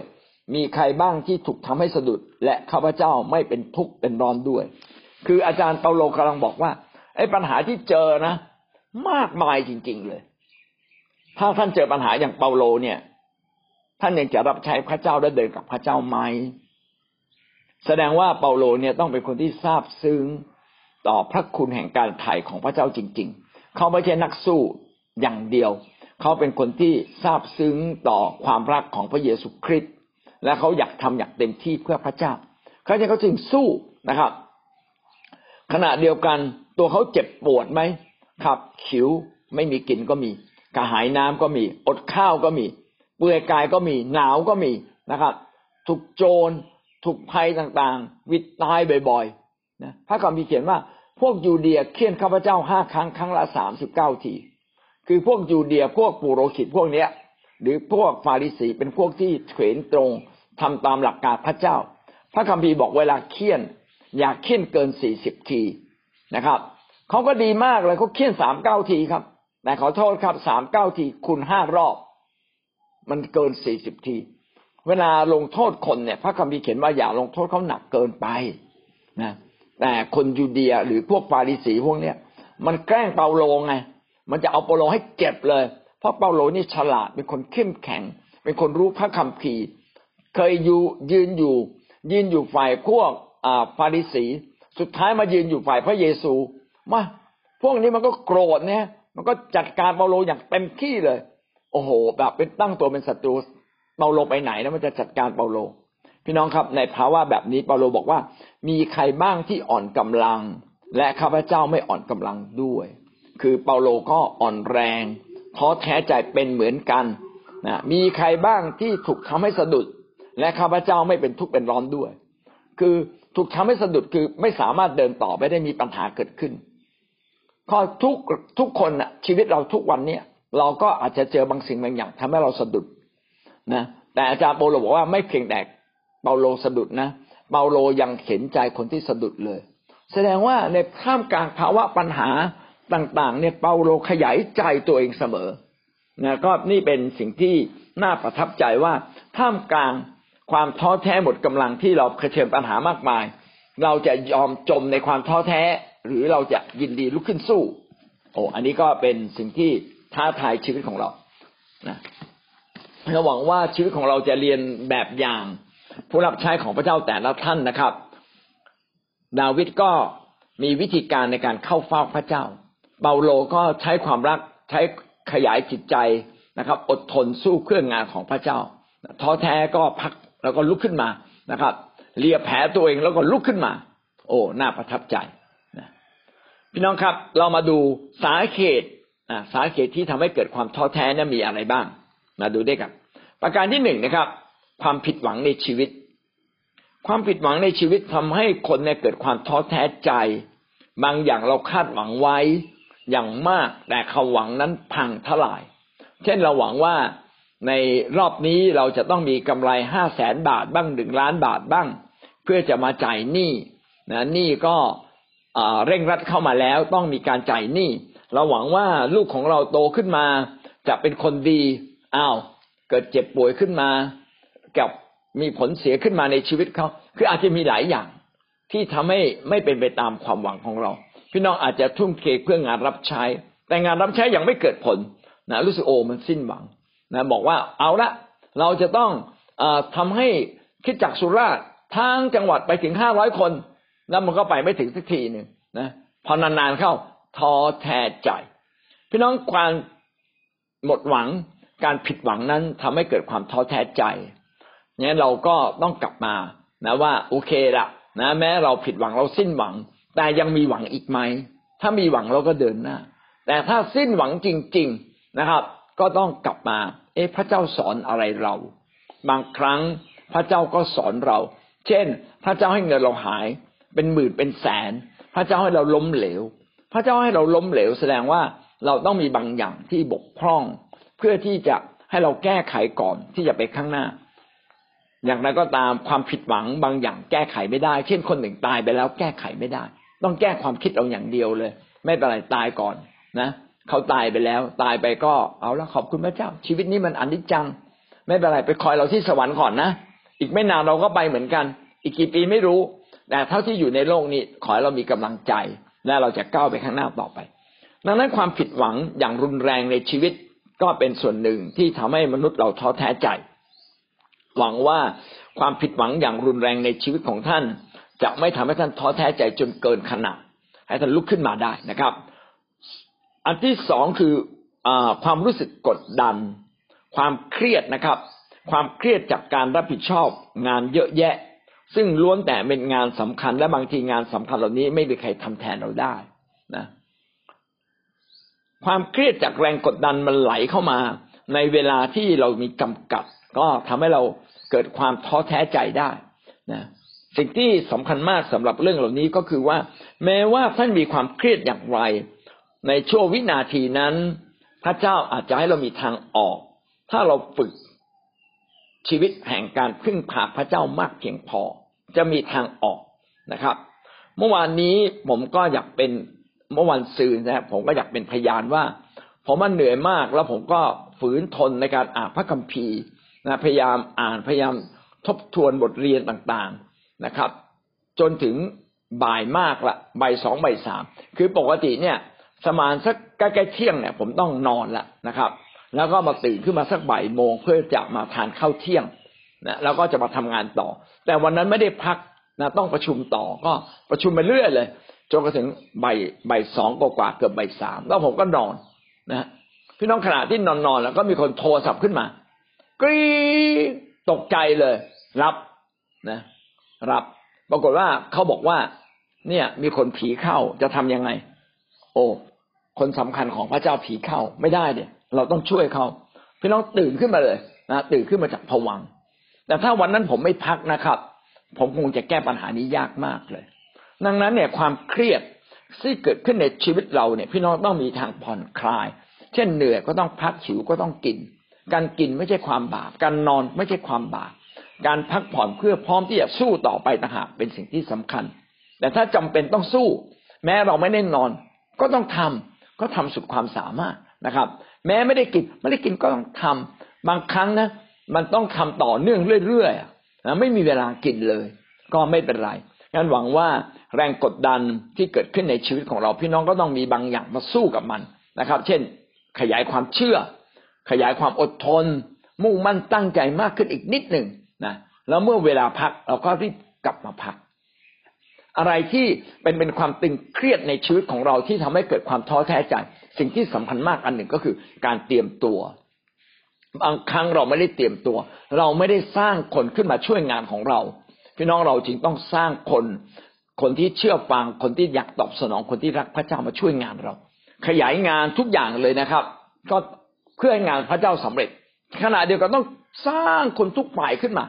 มีใครบ้างที่ถูกทำให้สะดุดและข้าพเจ้าไม่เป็นทุกข์เป็นร้อนด้วยคืออาจารย์เปาโลกำลังบอกว่าไอ้ปัญหาที่เจอนะมากมายจริงๆเลยถ้าท่านเจอปัญหาอย่างเปาโลเนี่ยท่านยังจะรับใช้พระเจ้าและเดินกับพระเจ้าไหมแสดงว่าเปาโลเนี่ยต้องเป็นคนที่ซาบซึ้งต่อพระคุณแห่งการไถ่ของพระเจ้าจริงๆเขาไม่ใช่นักสู้อย่างเดียวเขาเป็นคนที่ซาบซึ้งต่อความรักของพระเยซูคริสต์และเขาอยากทำอย่างเต็มที่เพื่อพระเจ้าเขาจึงสู้นะครับขณะเดียวกันตัวเขาเจ็บปวดไหมครับหิวไม่มีกินก็มีกระหายน้ำก็มีอดข้าวก็มีเปื่อยกายก็มีหนาวก็มีนะครับถูกโจรถูกภัยต่างๆวิตตายบ่อยๆนะพระคัมภีร์เขียนว่าพวกยูเดียเฆี่ยนข้าพเจ้า5ครั้งครั้งละ39ทีคือพวกยูเดียพวกปุโรหิตพวกเนี้ยหรือพวกฟาริสีเป็นพวกที่เขวนตรงทำตามหลักการพระเจ้าพระคัมภีร์บอกเวลาเฆี่ยนอย่าเฆี่ยนเกิน40ทีนะครับเขาก็ดีมากเลยเขาเฆี่ยน39ทีครับแต่ขอโทษครับ39ทีคูณ5รอบมันเกิน40ทีเวลาลงโทษคนเนี่ยพระคัมภีร์เขียนว่าอย่าลงโทษเขาหนักเกินไปนะแต่คนยูเดียหรือพวกฟาริสีพวกเนี้ยมันแกล้งเปาโลไงมันจะเอาเปาโลให้เจ็บเลยเพราะเปาโลนี่ฉลาดเป็นคนเข้มแข็งเป็นคนรู้พระคัมภีร์เคยยืนอยู่ฝ่ายพวกฟาริสีสุดท้ายมายืนอยู่ฝ่ายพระเยซูมาพวกนี้มันก็โกรธเนี่ยมันก็จัดการเปาโลอย่างเต็มที่เลยโอ้โหแบบเป็นตั้งตัวเป็นศัตรูเปาโลไปไหนนะมันจะจัดการเปาโลพี่น้องครับในภาวะแบบนี้เปาโลบอกว่ามีใครบ้างที่อ่อนกำลังและข้าพเจ้าไม่อ่อนกำลังด้วยคือเปาโลก็อ่อนแรงท้อแท้ใจเป็นเหมือนกันนะมีใครบ้างที่ถูกทำให้สะดุดและข้าพเจ้าไม่เป็นทุกข์เป็นร้อนด้วยคือถูกทำให้สะดุดคือไม่สามารถเดินต่อไปได้มีปัญหาเกิดขึ้นข้อทุกคนนะชีวิตเราทุกวันเนี่ยเราก็อาจจะเจอบางสิ่งบางอย่างทำให้เราสะดุดนะแต่อาจารย์เปาโลบอกว่าไม่เพียงแต่เปาโลสะดุดนะเปาโลยังเห็นใจคนที่สะดุดเลยแสดงว่าในท่ามกลางภาวะปัญหาต่างๆเนี่ยเปาโลขยายใจตัวเองเสมอนะก็นี่เป็นสิ่งที่น่าประทับใจว่าท่ามกลางความท้อแท้หมดกำลังที่เราเผชิญปัญหามากมายเราจะยอมจมในความท้อแท้หรือเราจะยินดีลุกขึ้นสู้อันนี้ก็เป็นสิ่งที่ท้าทายชีวิตของเรานะหวังว่าชีวิตของเราจะเรียนแบบอย่างผู้รับใช้ของพระเจ้าแต่ละท่านนะครับดาวิดก็มีวิธีการในการเข้าเฝ้าพระเจ้าเปาโลก็ใช้ความรักใช้ขยายจิตใจนะครับอดทนสู้เพื่องานของพระเจ้าท้อแท้ก็พักแล้วก็ลุกขึ้นมานะครับเลียแผลตัวเองแล้วก็ลุกขึ้นมาน่าประทับใจนะพี่น้องครับเรามาดูสาเหตุที่ทำให้เกิดความท้อแท้นั้นมีอะไรบ้างมาดูด้วยกันประการที่1 นะครับความผิดหวังในชีวิตความผิดหวังในชีวิตทำให้คนเนี่ยเกิดความท้อแท้ใจบางอย่างเราคาดหวังไว้อย่างมากแต่ความหวังนั้นพังทลายเช่นเราหวังว่าในรอบนี้เราจะต้องมีกำไร 500,000 บาทบ้าง 1 ล้านบาทบ้างเพื่อจะมาจ่ายหนี้นะหนี้ก็เร่งรัดเข้ามาแล้วต้องมีการจ่ายหนี้เราหวังว่าลูกของเราโตขึ้นมาจะเป็นคนดีเกิดเจ็บป่วยขึ้นมากับมีผลเสียขึ้นมาในชีวิตเขาคืออาจจะมีหลายอย่างที่ทำให้ไม่เป็นไปตามความหวังของเราพี่น้องอาจจะทุ่มเทเพื่องานรับใช้แต่งานรับใช้ยังไม่เกิดผลนะรู้สึกมันสิ้นหวังนะบอกว่าเอาละเราจะต้องทำให้คริสตจักรสุราษฎร์ทั้งจังหวัดไปถึง500คนแล้วมันก็ไปไม่ถึงสักทีนึงนะพอนานๆเข้าท้อแท้ใจพี่น้องความหมดหวัง การผิดหวังนั้นทำให้เกิดความท้อแท้ใจงั้นเราก็ต้องกลับมานะว่าโอเคละนะแม้เราผิดหวังเราสิ้นหวังแต่ยังมีหวังอีกไหมถ้ามีหวังเราก็เดินหน้าแต่ถ้าสิ้นหวังจริงๆนะครับก็ต้องกลับมาพระเจ้าสอนอะไรเราบางครั้งพระเจ้าก็สอนเราเช่นพระเจ้าให้เงินเราหายเป็นหมื่นเป็นแสนพระเจ้าให้เราล้มเหลวพระเจ้าให้เราล้มเหลวแสดงว่าเราต้องมีบางอย่างที่บกพร่องเพื่อที่จะให้เราแก้ไขก่อนที่จะไปข้างหน้าอย่างไรก็ตามความผิดหวังบางอย่างแก้ไขไม่ได้เช่นคนหนึ่งตายไปแล้วแก้ไขไม่ได้ต้องแก้ความคิดเอาอย่างเดียวเลยไม่เป็นไรตายก่อนนะเขาตายไปแล้วตายไปก็เอาละขอบคุณพระเจ้าชีวิตนี้มันอนิจจังไม่เป็นไรไปคอยเราที่สวรรค์ก่อนนะอีกไม่นานเราก็ไปเหมือนกันอีกกี่ปีไม่รู้แต่เท่าที่อยู่ในโลกนี้ขอให้เรามีกำลังใจและเราจะก้าวไปข้างหน้าต่อไปดังนั้นความผิดหวังอย่างรุนแรงในชีวิตก็เป็นส่วนหนึ่งที่ทำให้มนุษย์เราท้อแท้ใจหวังว่าความผิดหวังอย่างรุนแรงในชีวิตของท่านจะไม่ทำให้ท่านท้อแท้ใจจนเกินขนาดให้ท่านลุกขึ้นมาได้นะครับอันที่สองคือความรู้สึกกดดันความเครียดนะครับความเครียดจากการรับผิดชอบงานเยอะแยะซึ่งล้วนแต่เป็นงานสำคัญและบางทีงานสำคัญเหล่านี้ไม่มีใครทำแทนเราได้นะความเครียดจากแรงกดดันมันไหลเข้ามาในเวลาที่เรามีจำกัดก็ทำให้เราเกิดความท้อแท้ใจได้นะสิ่งที่สำคัญมากสำหรับเรื่องเหล่านี้ก็คือว่าแม้ว่าท่านมีความเครียดอย่างไรในชั่ววินาทีนั้นพระเจ้าอาจจะให้เรามีทางออกถ้าเราฝึกชีวิตแห่งการพึ่งพาพระเจ้ามากเพียงพอจะมีทางออกนะครับเมื่อวานนี้ผมก็อยากเป็นเมื่อวันซืนนะครับผมก็อยากเป็นพยานว่าผมมันเหนื่อยมากแล้วผมก็ฝืนทนในการอ่านพระคัมภีร์นะพยายามอ่านพยายามทบทวนบทเรียนต่างๆนะครับจนถึงบ่ายมากละบ่ายสองบ่ายสามคือปกติเนี่ยประมาณสักใกล้ๆเที่ยงเนี่ยผมต้องนอนละนะครับแล้วก็มาตื่นขึ้นมาสักบ่ายโมงเพื่อจะมาทานข้าวเที่ยงนะแล้วก็จะมาทำงานต่อแต่วันนั้นไม่ได้พักนะต้องประชุมต่อก็ประชุมไปเรื่อยเลยจนกระทั่งบ่ายสองกว่าเกือบบ่ายสามแล้วผมก็นอนนะพี่น้องขณะที่นอนแล้วก็มีคนโทรศัพท์ขึ้นมากรี๊ดตกใจเลยรับนะรับปรากฏว่าเขาบอกว่าเนี่ยมีคนผีเข้าจะทำยังไงโอ้คนสำคัญของพระเจ้าผีเข้าไม่ได้เดี๋ยวเราต้องช่วยเขาพี่น้องตื่นขึ้นมาเลยนะตื่นขึ้นมาจากภวังค์แต่ถ้าวันนั้นผมไม่พักนะครับผมคงจะแก้ปัญหานี้ยากมากเลยดังนั้นเนี่ยความเครียดที่เกิดขึ้นในชีวิตเราเนี่ยพี่น้องต้องมีทางผ่อนคลายเช่นเหนื่อยก็ต้องพักหิวก็ต้องกินการกินไม่ใช่ความบาปการนอนไม่ใช่ความบาปการพักผ่อนเพื่อพร้อมที่จะสู้ต่อไปต่างหากเป็นสิ่งที่สำคัญแต่ถ้าจำเป็นต้องสู้แม้เราไม่ได้นอนก็ต้องทำก็ทำสุดความสามารถนะครับแม้ไม่ได้กินก็ต้องทำบางครั้งนะมันต้องทำต่อเนื่องเรื่อยๆนะไม่มีเวลากินเลยก็ไม่เป็นไรงั้นหวังว่าแรงกดดันที่เกิดขึ้นในชีวิตของเราพี่น้องก็ต้องมีบางอย่างมาสู้กับมันนะครับเช่นขยายความเชื่อขยายความอดทนมุ่งมั่นตั้งใจมากขึ้นอีกนิดหนึ่งนะแล้วเมื่อเวลาพักเราก็รีบกลับมาพักอะไรที่เป็นความตึงเครียดในชีวิตของเราที่ทำให้เกิดความท้อแท้ใจสิ่งที่สำคัญมากอันหนึ่งก็คือการเตรียมตัวบางครั้งเราไม่ได้เตรียมตัวเราไม่ได้สร้างคนขึ้นมาช่วยงานของเราพี่น้องเราจึงต้องสร้างคนที่เชื่อฟังคนที่อยากตอบสนองคนที่รักพระเจ้ามาช่วยงานเราขยายงานทุกอย่างเลยนะครับก็เพื่อให้งานพระเจ้าสำเร็จขณะเดียวกันต้องสร้างคนทุกฝ่ายขึ้นมา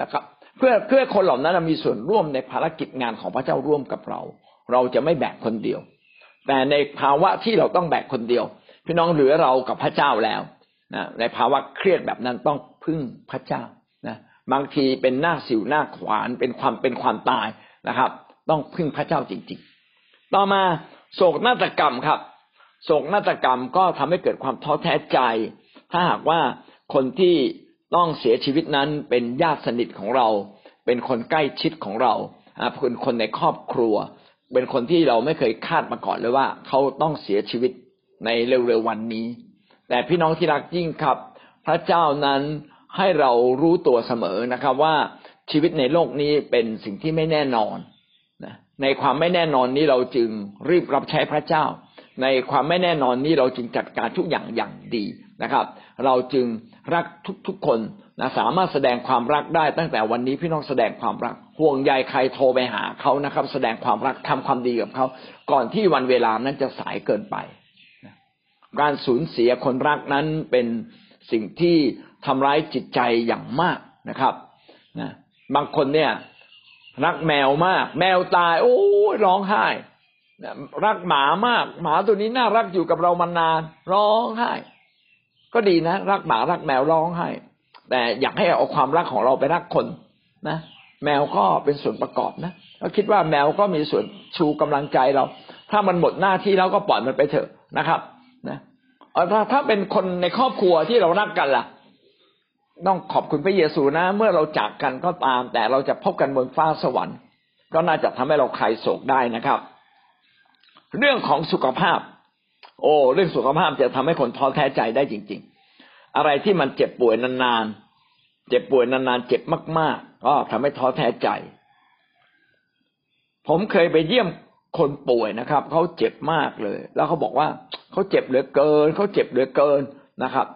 นะครับเพื่อคนเหล่านั้นมีส่วนร่วมในภารกิจงานของพระเจ้าร่วมกับเราเราจะไม่แบกคนเดียวแต่ในภาวะที่เราต้องแบกคนเดียวพี่น้องเหลือเรากับพระเจ้าแล้วนะในภาวะเครียดแบบนั้นต้องพึ่งพระเจ้านะบางทีเป็นหน้าสิวหน้าขวานเป็นความตายนะครับต้องพึ่งพระเจ้าจริงๆต่อมาโศกนาฏกรรมครับโศกนาฏกรรมก็ทำให้เกิดความท้อแท้ใจถ้าหากว่าคนที่ต้องเสียชีวิตนั้นเป็นญาติสนิทของเราเป็นคนใกล้ชิดของเราเป็นคนในครอบครัวเป็นคนที่เราไม่เคยคาดมาก่อนเลยว่าเขาต้องเสียชีวิตในเร็วๆวันนี้แต่พี่น้องที่รักยิ่งครับพระเจ้านั้นให้เรารู้ตัวเสมอนะครับว่าชีวิตในโลกนี้เป็นสิ่งที่ไม่แน่นอนนะในความไม่แน่นอนนี้เราจึงรีบรับใช้พระเจ้าในความไม่แน่นอนนี้เราจึงจัดการทุกอย่างอย่างดี นะครับเราจึงรักทุกๆคนนะสามารถแสดงความรักได้ตั้งแต่วันนี้พี่น้องแสดงความรักห่วงใยใครโทรไปหาเขานะครับแสดงความรักทำความดีกับเขาก่อนที่วันเวลานั้นจะสายเกินไปการสูญเสียคนรักนั้นเป็นสิ่งที่ทำร้ายจิตใจอย่างมากนะครับนะบางคนเนี่ยรักแมวมากแมวตายโอ้ยร้องไห้รักหมามากหมาตัวนี้น่ารักอยู่กับเรามานานร้องไห้ก็ดีนะรักหมารักแมวร้องไห้แต่อยากให้เอาความรักของเราไปรักคนนะแมวก็เป็นส่วนประกอบนะเราคิดว่าแมวก็มีส่วนชูกำลังใจเราถ้ามันหมดหน้าที่แล้วก็ปล่อยมันไปเถอะนะครับนะถ้าเป็นคนในครอบครัวที่เรารักกันล่ะต้องขอบคุณพระเยซูนะเมื่อเราจากกันก็ตามแต่เราจะพบกันบนฟ้าสวรรค์ก็น่าจะทำให้เราคลายโศกได้นะครับเรื่องของสุขภาพโอ้เรื่องสุขภาพจะทำให้คนท้อแท้ใจได้จริงๆอะไรที่มันเจ็บป่วยนานๆเจ็บป่วยนานๆเจ็บมากๆก็ทำให้ท้อแท้ใจผมเคยไปเยี่ยมคนป่วยนะครับเขาเจ็บมากเลยแล้วเขาบอกว่าเขาเจ็บเหลือเกินเขาเจ็บเหลือเกินนะครับ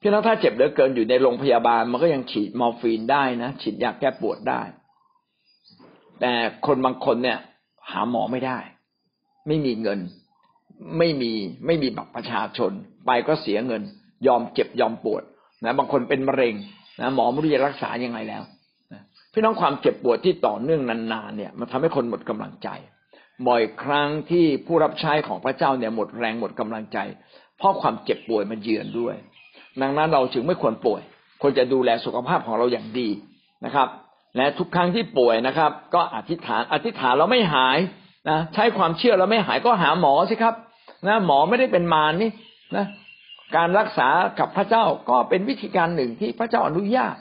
พี่น้องถ้าเจ็บเหลือเกินอยู่ในโรงพยาบาลมันก็ยังฉีดมอร์ฟีนได้นะฉีดยาแก้ปวดได้แต่คนบางคนเนี่ยหาหมอไม่ได้ไม่มีเงินไม่มีบัตรประชาชนไปก็เสียเงินยอมเจ็บยอมปวดนะบางคนเป็นมะเร็งนะหมอไม่รู้จะรักษายังไงแล้วนะพี่น้องความเจ็บปวดที่ต่อเนื่องนานๆเนี่ยมันทำให้คนหมดกำลังใจบ่อยครั้งที่ผู้รับใช้ของพระเจ้าเนี่ยหมดแรงหมดกำลังใจเพราะความเจ็บป่วยมันเยือนด้วยดังนั้นเราจึงไม่ควรป่วยควรจะดูแลสุขภาพของเราอย่างดีนะครับและทุกครั้งที่ป่วยนะครับก็อธิษฐานเราไม่หายนะใช้ความเชื่อเราไม่หายก็หาหมอสิครับนะหมอไม่ได้เป็นมารนี่นะการรักษากับพระเจ้าก็เป็นวิธีการหนึ่งที่พระเจ้าอนุญาต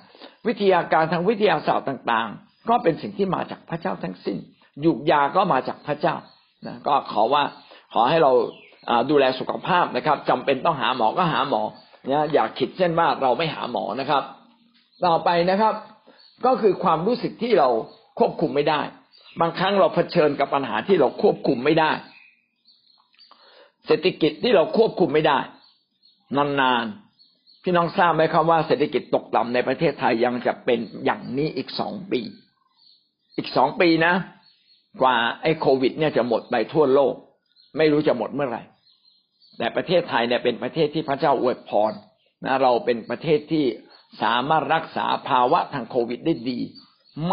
วิทยาการทางวิทยาศาสตร์ต่างๆก็เป็นสิ่งที่มาจากพระเจ้าทั้งสิ้นยุกยาก็มาจากพระเจ้านะก็ขอให้เราดูแลสุขภาพนะครับจำเป็นต้องหาหมอก็หาหมอนะอย่าคิดเช่นว่าเราไม่หาหมอนะครับต่อไปนะครับก็คือความรู้สึกที่เราควบคุมไม่ได้บางครั้งเราเผชิญกับปัญหาที่เราควบคุมไม่ได้เศรษฐกิจที่เราควบคุมไม่ได้นานๆพี่น้องทราบไหมครับว่าเศรษฐกิจตกต่ำในประเทศไทยยังจะเป็นอย่างนี้อีก2 ปีอีก2 ปีนะกว่าไอ้โควิดเนี่ยจะหมดไปทั่วโลกไม่รู้จะหมดเมื่อไหร่แต่ประเทศไทยเนี่ยเป็นประเทศที่พระเจ้าอวยพรนะเราเป็นประเทศที่สามารถรักษาภาวะทางโควิดได้ดี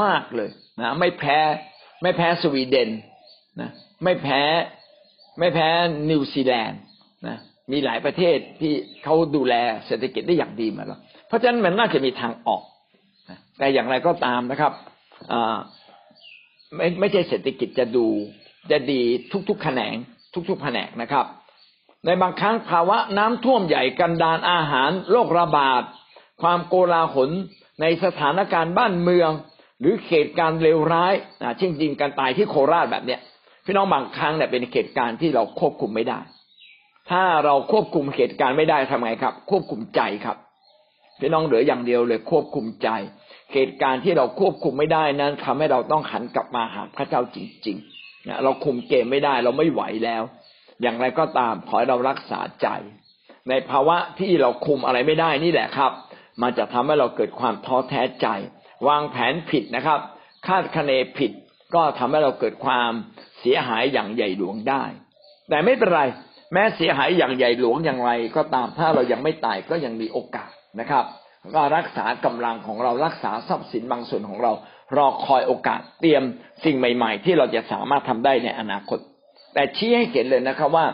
มากเลยนะไม่แพ้สวีเดนนะไม่แพ้นิวซีแลนด์นะมีหลายประเทศที่เขาดูแลเศรษฐกิจได้อย่างดีมาแล้วเพราะฉะนั้นมันน่าจะมีทางออกนะแต่อย่างไรก็ตามนะครับไม่ใช่เศรษฐกิจจะดีทุกๆแขนงทุกๆแผนกนะครับในบางครั้งภาวะน้ำท่วมใหญ่กันดารอาหารโรคระบาดความโกลาหลในสถานการณ์บ้านเมืองหรือเหตุการณ์เลวร้ายเช่นยิงกันตายที่โคราชแบบเนี้ยพี่น้องบางครั้งเนี่ยเป็นเหตุการณ์ที่เราควบคุมไม่ได้ถ้าเราควบคุมเหตุการณ์ไม่ได้ทำไงครับควบคุมใจครับพี่น้องเหลืออย่างเดียวเลยควบคุมใจเหตุการณ์ที่เราควบคุมไม่ได้นั้นทำให้เราต้องหันกลับมาหาพระเจ้าจริงๆนะเราคุมเกมไม่ได้เราไม่ไหวแล้วอย่างไรก็ตามขอให้เรารักษาใจในภาวะที่เราคุมอะไรไม่ได้นี่แหละครับมันจะทำให้เราเกิดความท้อแท้ใจวางแผนผิดนะครับคาดคะเนผิดก็ทำให้เราเกิดความเสียหายอย่างใหญ่หลวงได้แต่ไม่เป็นไรแม้เสียหายอย่างใหญ่หลวงอย่างไรก็ตามถ้าเรายังไม่ตายก็ยังมีโอกาสนะครับก็รักษากำลังของเรารักษาทรัพย์สินบางส่วนของเรารอคอยโอกาสเตรียมสิ่งใหม่ๆที่เราจะสามารถทำได้ในอนาคตแต่ชี้ให้เห็นเลยนะครับว่า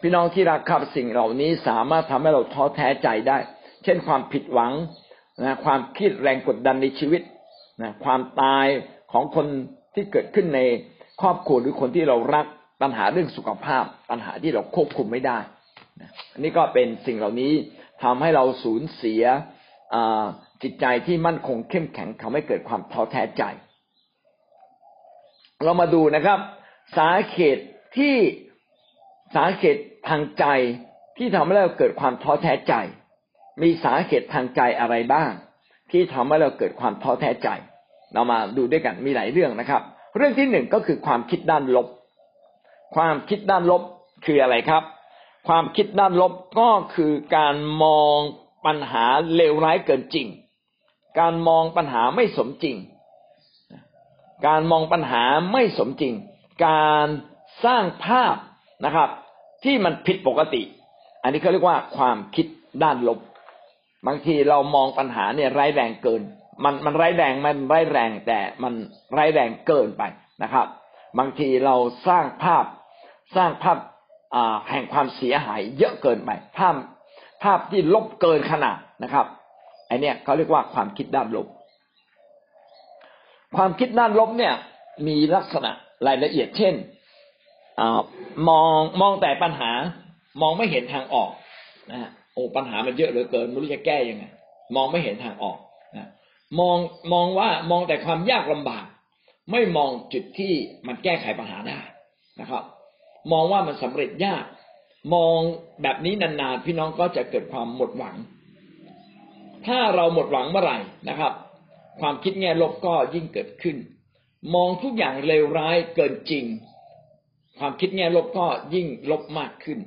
พี่น้องที่รักครับสิ่งเหล่านี้สามารถทำให้เราท้อแท้ใจได้เช่นความผิดหวังนะความเครียดแรงกดดันในชีวิตนะความตายของคนที่เกิดขึ้นในครอบครัวหรือคนที่เรารักปัญหาเรื่องสุขภาพปัญหาที่เราควบคุมไม่ได้นะอันนี้ก็เป็นสิ่งเหล่านี้ทำให้เราสูญเสียจิตใจที่มั่นคงเข้มแข็งทำให้เกิดความท้อแท้ใจเรามาดูนะครับสาเหตุทางใจที่ทำให้เราเกิดความท้อแท้ใจมีสาเหตุทางใจอะไรบ้างที่ทำให้เราเกิดความท้อแท้ใจเรามาดูด้วยกันมีหลายเรื่องนะครับเรื่องที่1ก็คือความคิดด้านลบคืออะไรครับ ความคิดด้านลบก็คือการมองปัญหาเลวร้ายเกินจริงการมองปัญหาไม่สมจริงการมองปัญหาไม่สมจริงการสร้างภาพนะครับที่มันผิดปกติอันนี้เขาเรียกว่าความคิดด้านลบบางทีเรามองปัญหาเนี่ยร้ายแรงเกินมันร้ายแรงมันร้ายแรงแต่มันร้ายแรงเกินไปนะครับบางทีเราสร้างภาพแห่งความเสียหายเยอะเกินไปภาพที่ลบเกินขนาดนะครับไอ้เนี่ยเขาเรียกว่าความคิดด้านลบความคิดด้านลบเนี่ยมีลักษณะรายละเอียดเช่นมองแต่ปัญหามองไม่เห็นทางออกนะฮะโอ้ปัญหามันเยอะเหลือเกินไม่รู้จะแก้ยังไงมองไม่เห็นทางออกนะมองแต่ความยากลำบากไม่มองจุดที่มันแก้ไขปัญหาได้นะครับมองว่ามันสำเร็จยากมองแบบนี้นานๆพี่น้องก็จะเกิดความหมดหวังถ้าเราหมดหวังเมื่อไหร่นะครับความคิดแง่ลบก็ยิ่งเกิดขึ้นมองทุกอย่างเลวร้ายเกินจริงความคิดแง่ลบก็ยิ่งลบมากขึ้น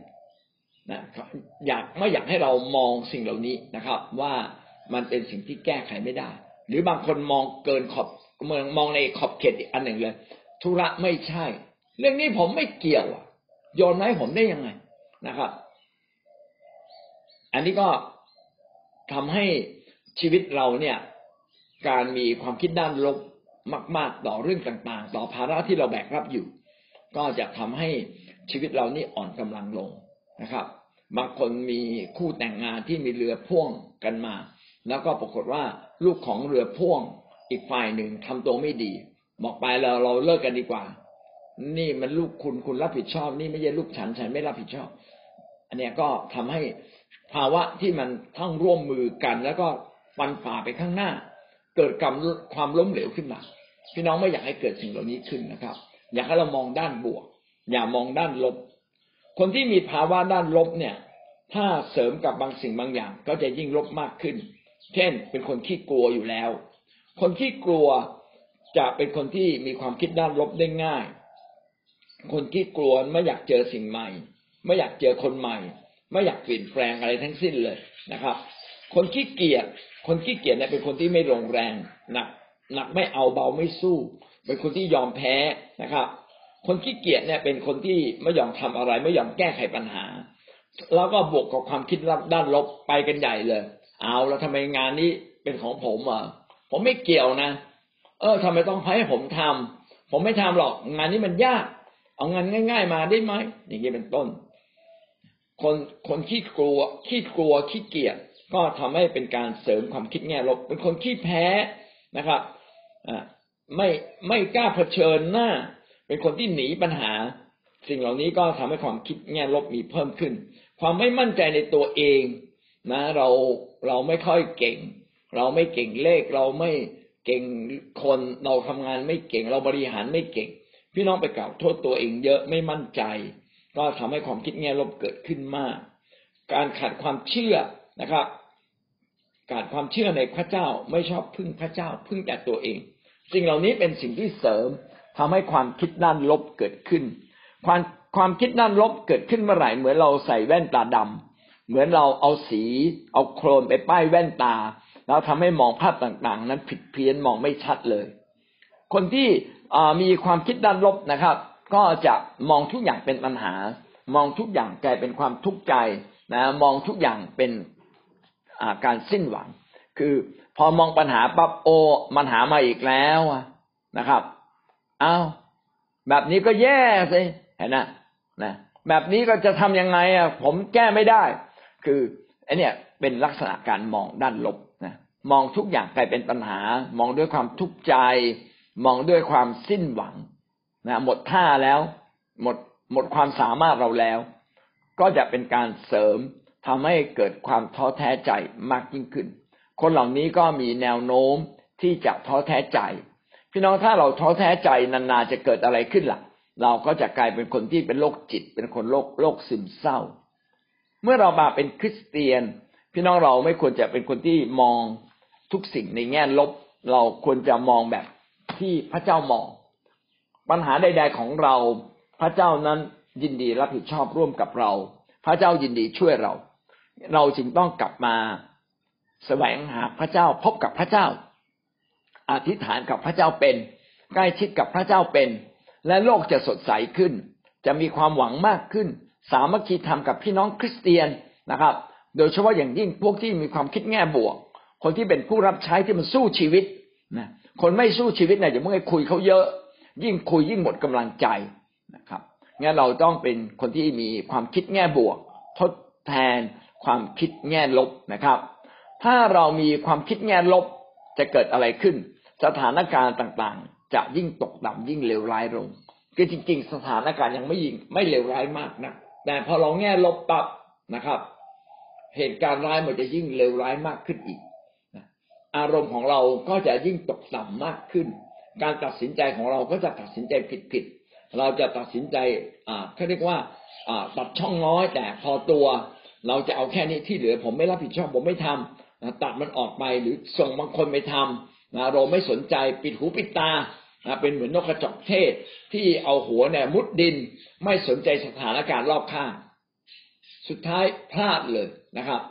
นะไม่อยากให้เรามองสิ่งเหล่านี้นะครับว่ามันเป็นสิ่งที่แก้ไขไม่ได้หรือบางคนมองเกินขอบมองในขอบเขตอันหนึ่งเลยธุระไม่ใช่เรื่องนี้ผมไม่เกี่ยวโยนให้ผมได้ยังไงนะครับอันนี้ก็ทำให้ชีวิตเราเนี่ยการมีความคิดด้านลบมากๆต่อเรื่องต่างๆต่อภาระที่เราแบกรับอยู่ก็จะทำให้ชีวิตเรานี่อ่อนกำลังลงนะครับบางคนมีคู่แต่งงานที่มีเรือพ่วงกันมาแล้วก็ปรากฏว่าลูกของเรือพ่วงอีกฝ่ายหนึ่งทำตัวไม่ดีบอกไปแล้วเราเลิกกันดีกว่านี่มันลูกคุณรับผิดชอบนี่ไม่ใช่ลูกฉันไม่รับผิดชอบอันนี้ก็ทำให้ภาวะที่มันต้องร่วมมือกันแล้วก็ฟันฝ่าไปข้างหน้าเกิดความล้มเหลวขึ้นมาพี่น้องไม่อยากให้เกิดสิ่งเหล่านี้ขึ้นนะครับอยากให้เรามองด้านบวกอย่ามองด้านลบคนที่มีภาวะด้านลบเนี่ยถ้าเสริมกับบางสิ่งบางอย่างก็จะยิ่งลบมากขึ้นเช่นเป็นคนขี้กลัวอยู่แล้วคนขี้กลัวจะเป็นคนที่มีความคิดด้านลบได้ง่ายคนขี้กลัวไม่อยากเจอสิ่งใหม่ไม่อยากเจอคนใหม่ไม่อยากเปลี่ยนแปลงอะไรทั้งสิ้นเลยนะครับคนขี้เกียจเนี่ยเป็นคนที่ไม่ลงแรงหนักไม่เอาเบาไม่สู้เป็นคนที่ยอมแพ้นะครับคนขี้เกียจเนี่ยเป็นคนที่ไม่ยอมทำอะไรไม่ยอมแก้ไขปัญหาแล้วก็บวกกับความคิดด้านลบไปกันใหญ่เลยเอาแล้วทำไมงานนี้เป็นของผมอ่ะผมไม่เกี่ยวนะทำไมต้องให้ผมทำผมไม่ทำหรอกงานนี้มันยากเอางานง่ายๆมาได้ไหมอย่างนี้เป็นต้นคนขี้กลัวขี้เกียจก็ทำให้เป็นการเสริมความคิดแง่ลบเป็นคนขี้แพ้นะครับไม่กล้าเผชิญหน้าเป็นคนที่หนีปัญหาสิ่งเหล่านี้ก็ทำให้ความคิดแง่ลบมีเพิ่มขึ้นความไม่มั่นใจในตัวเองนะเราไม่ค่อยเก่งเราไม่เก่งเลขเราไม่เก่งคนเราทำงานไม่เก่งเราบริหารไม่เก่งพี่น้องไปกล่าวโทษตัวเองเยอะไม่มั่นใจก็ทำให้ความคิดแง่ลบเกิดขึ้นมากการขาดความเชื่อนะครับขาดความเชื่อในพระเจ้าไม่ชอบพึ่งพระเจ้าพึ่งแต่ตัวเองสิ่งเหล่านี้เป็นสิ่งที่เสริมทำให้ความคิดด้านลบเกิดขึ้นความคิดด้านลบเกิดขึ้นเมื่อไหร่เหมือนเราใส่แว่นตาดำเหมือนเราเอาสีเอาโครนไปป้ายแว่นตาแล้วทำให้มองภาพต่างๆนั้นผิดเพี้ยนมองไม่ชัดเลยคนที่มีความคิดด้านลบนะครับก็จะมองทุกอย่างเป็นปัญหามองทุกอย่างกลายเป็นความทุกข์ใจนะมองทุกอย่างเป็นการสิ้นหวังคือพอมองปัญหาปั๊บโอ้มันหามาอีกแล้วนะครับอ้าวแบบนี้ก็แย่สิเห็นนะนะแบบนี้ก็จะทำยังไงผมแก้ไม่ได้คือไอ้เนี่ยเป็นลักษณะการมองด้านลบนะมองทุกอย่างกลายเป็นปัญหามองด้วยความทุกข์ใจมองด้วยความสิ้นหวังนะหมดท่าแล้วหมดความสามารถเราแล้วก็จะเป็นการเสริมทำให้เกิดความท้อแท้ใจมากยิ่งขึ้นคนเหล่านี้ก็มีแนวโน้มที่จะท้อแท้ใจพี่น้องถ้าเราท้อแท้ใจนานๆจะเกิดอะไรขึ้นล่ะเราก็จะกลายเป็นคนที่เป็นโรคจิตเป็นคนโรคซึมเศร้าเมื่อเรามาเป็นคริสเตียนพี่น้องเราไม่ควรจะเป็นคนที่มองทุกสิ่งในแง่ลบเราควรจะมองแบบที่พระเจ้ามองปัญหาใดๆของเราพระเจ้านั้นยินดีรับผิดชอบร่วมกับเรา พระเจ้ายินดีช่วยเราเราจึงต้องกลับมาแสวงหาพระเจ้าพบกับพระเจ้าอธิษฐานกับพระเจ้าเป็นใกล้ชิดกับพระเจ้าเป็นและโลกจะสดใสขึ้นจะมีความหวังมากขึ้นสามัคคีธรรมกับพี่น้องคริสเตียนนะครับโดยเฉพาะอย่างยิ่งพวกที่มีความคิดแง่บวกคนที่เป็นผู้รับใช้ที่มันสู้ชีวิตนะคนไม่สู้ชีวิตเนี่ยจะเมื่อคุยเขาเยอะยิ่งคุยยิ่งหมดกำลังใจนะครับงั้นเราต้องเป็นคนที่มีความคิดแง่บวกทดแทนความคิดแง่ลบนะครับถ้าเรามีความคิดแง่ลบจะเกิดอะไรขึ้นสถานการณ์ต่างๆจะยิ่งตกต่ำยิ่งเลวร้ายลงคือจริงๆสถานการณ์ยังไม่เลวร้ายมากนะแต่พอเราแง่ลบปั๊บนะครับเหตุการณ์ร้ายมันจะยิ่งเลวร้ายมากขึ้นอีกอารมณ์ของเราก็จะยิ่งตกต่ำมากขึ้นการตัดสินใจของเราก็จะตัดสินใจผิดๆเราจะตัดสินใจเขาเรียกว่าตัดช่องน้อยแต่พอตัวเราจะเอาแค่นี้ที่เหลือผมไม่รับผิดชอบผมไม่ทำตัดมันออกไปหรือส่งบางคนไปทำเราไม่สนใจปิดหูปิดตาเป็นเหมือนนกกระจอกเทศที่เอาหัวเนี่ยมุดดินไม่สนใจสถานการณ์รอบข้างสุดท้ายพลาดเลยนะครับ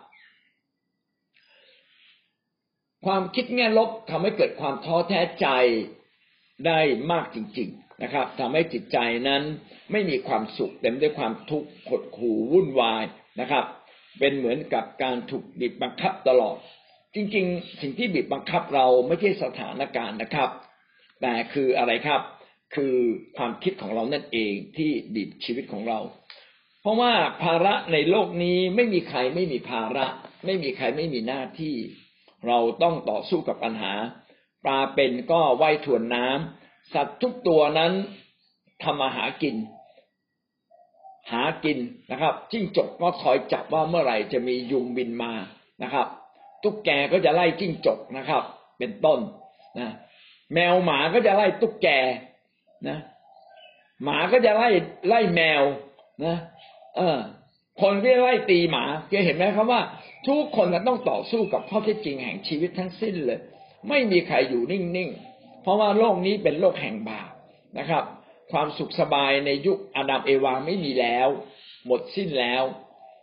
ความคิดแง่ลบทำให้เกิดความท้อแท้ใจได้มากจริงๆนะครับทำให้จิตใจนั้นไม่มีความสุขเต็มด้วยความทุกข์หดหู่วุ่นวายนะครับเป็นเหมือนกับการถูกบีบบังคับตลอดจริงๆสิ่งที่บีบบังคับเราไม่ใช่สถานการณ์นะครับแต่คืออะไรครับคือความคิดของเรานั่นเองที่บีบชีวิตของเราเพราะว่าภาระในโลกนี้ไม่มีใครไม่มีภาระไม่มีใครไม่มีหน้าที่เราต้องต่อสู้กับปัญหาปลาเป็นก็ว่ายทวนน้ำสัตว์ทุกตัวนั้นทำมาหากินนะครับจิ้งจกก็คอยจับว่าเมื่อไหร่จะมียุงบินมานะครับตุ๊กแกก็จะไล่จิ้งจกนะครับเป็นต้นนะแมวหมาก็จะไล่ตุ๊กแกนะหมาก็จะไล่แมวนะคนที่ไล่ตีหมาเคยเห็นไหมครับว่าทุกคนต้องต่อสู้กับข้อเท็จจริงแห่งชีวิตทั้งสิ้นเลยไม่มีใครอยู่นิ่งๆเพราะว่าโลกนี้เป็นโลกแห่งบาปนะครับความสุขสบายในยุคอาดัมเอวาไม่มีแล้วหมดสิ้นแล้ว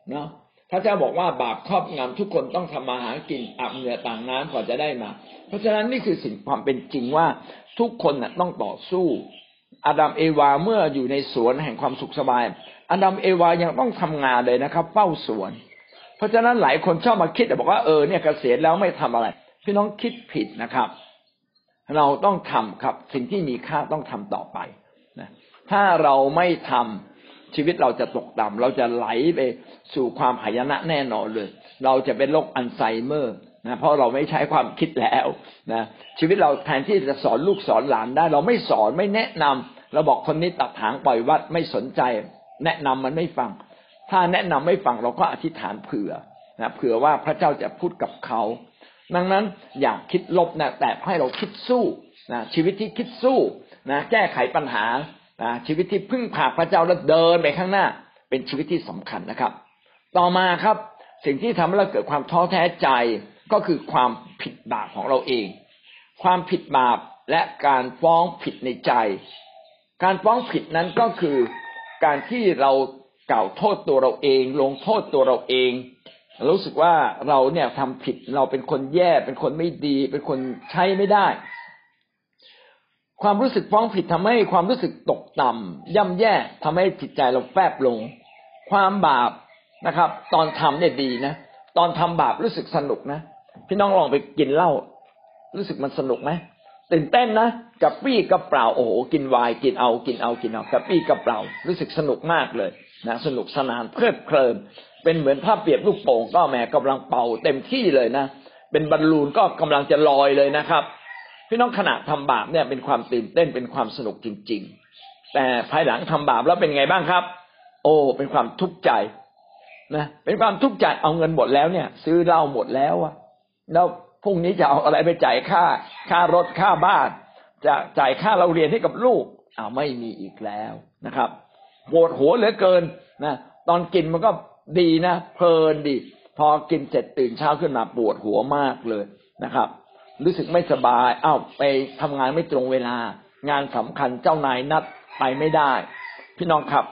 เนาะพระเจ้าบอกว่าบาปครอบงำทุกคนต้องทำมาหากินอาบเหงื่อต่างน้ำกว่าจะได้มาเพราะฉะนั้นนี่คือสิ่งความเป็นจริงว่าทุกคนต้องต่อสู้อาดัมเอวาเมื่ออยู่ในสวนแห่งความสุขสบายอาดัมเอวายังต้องทำงานเลยนะครับเฝ้าสวนเพราะฉะนั้นหลายคนชอบมาคิดบอกว่าเนี่ยเกษียณแล้วไม่ทำอะไรพี่น้องคิดผิดนะครับเราต้องทำครับสิ่งที่มีค่าต้องทำต่อไปนะถ้าเราไม่ทำชีวิตเราจะตกต่ำเราจะไหลไปสู่ความหายนะแน่นอนเลยเราจะเป็นโรคอัลไซเมอร์นะเพราะเราไม่ใช้ความคิดแล้วนะชีวิตเราแทนที่จะสอนลูกสอนหลานได้เราไม่สอนไม่แนะนำเราบอกคนนี้ตัดหางปล่อยวัดไม่สนใจแนะนำมันไม่ฟังถ้าแนะนำไม่ฟังเราก็อธิษฐานเผื่อนะเผื่อว่าพระเจ้าจะพูดกับเขาดังนั้นอย่าคิดลบนะแต่ให้เราคิดสู้นะชีวิตที่คิดสู้นะแก้ไขปัญหานะชีวิตที่พึ่งพาพระเจ้าและเดินไปข้างหน้าเป็นชีวิตที่สำคัญนะครับต่อมาครับสิ่งที่ทำให้เราเกิดความท้อแท้ใจก็คือความผิดบาปของเราเองความผิดบาปและการฟ้องผิดในใจการฟ้องผิดนั้นก็คือการที่เรากล่าวโทษตัวเราเองลงโทษตัวเราเองรู้สึกว่าเราเนี่ยทำผิดเราเป็นคนแย่เป็นคนไม่ดีเป็นคนใช้ไม่ได้ความรู้สึกฟ้องผิดทำให้ความรู้สึกตกต่ำย่ำแย่ทำให้จิตใจเราแฟบลงความบาปนะครับตอนทำเนี่ยดีนะตอนทำบาปรู้สึกสนุกนะพี่น้องลองไปกินเหล้ารู้สึกมันสนุกไหมตื่นเต้นนะกระปี้กระเปล่าโอ้โหกินไวน์กินเอากระปี้กระเปล่ารู้สึกสนุกมากเลยนะสนุกสนานเพลิดเพลินเป็นเหมือนภาพเปรียบลูกโป่งก็แหมกำลังเป่าเต็มที่เลยนะเป็นบอลลูนก็กำลังจะลอยเลยนะครับพี่น้องขณะทำบาปเนี่ยเป็นความตื่นเต้นเป็นความสนุกจริงๆแต่ภายหลังทำบาปแล้วเป็นไงบ้างครับโอ้เป็นความทุกข์ใจนะเป็นความทุกข์ใจเอาเงินหมดแล้วเนี่ยซื้อเหล้าหมดแล้วอะแล้วพรุ่งนี้จะเอาอะไรไปจ่ายค่ารถค่าบ้านจะจ่ายค่าเราเรียนให้กับลูกไม่มีอีกแล้วนะครับปวดหัวเหลือเกินนะตอนกินมันก็ดีนะเพลินดีพอกินเสร็จตื่นเช้าขึ้นมาปวดหัวมากเลยนะครับรู้สึกไม่สบายไปทำงานไม่ตรงเวลางานสำคัญเจ้านายนัดไปไม่ได้พี่น้องครับ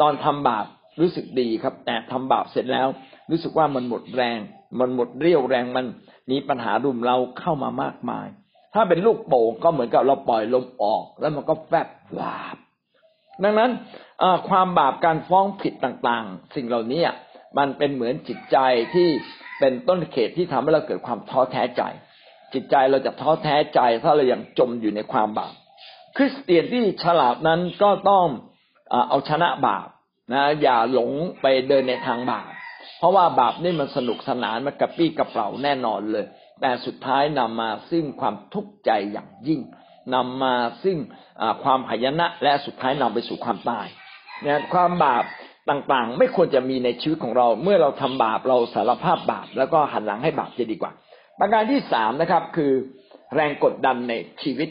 ตอนทำบาป รู้สึกดีครับแต่ทำบาปเสร็จแล้วรู้สึกว่ามันหมดแรงมันหมดเรี่ยวแรงมันมีปัญหารุมเราเข้ามามากมายถ้าเป็นลูกโป่งก็เหมือนกับเราปล่อยลมออกแล้วมันก็แฟบวาบดังนั้นความบาปการฟ้องผิดต่างๆสิ่งเหล่านี้มันเป็นเหมือนจิตใจที่เป็นต้นเหตุที่ทำให้เราเกิดความท้อแท้ใจจิตใจเราจะท้อแท้ใจถ้าเรายังจมอยู่ในความบาปคริสเตียนที่ฉลาดนั้นก็ต้องเอาชนะบาปนะอย่าหลงไปเดินในทางบาปเพราะว่าบาปนี่มันสนุกสนานมันกระปี้กระเป๋าแน่นอนเลยแต่สุดท้ายนำมาซึ่งความทุกข์ใจอย่างยิ่งนำมาซึ่งความหายนะและสุดท้ายนำไปสู่ความตายเนี่ยความบาปต่างๆไม่ควรจะมีในชีวิตของเราเมื่อเราทำบาปเราสารภาพบาปแล้วก็หันหลังให้บาปจะดีกว่าประการที่สามนะครับคือแรงกดดันในชีวิต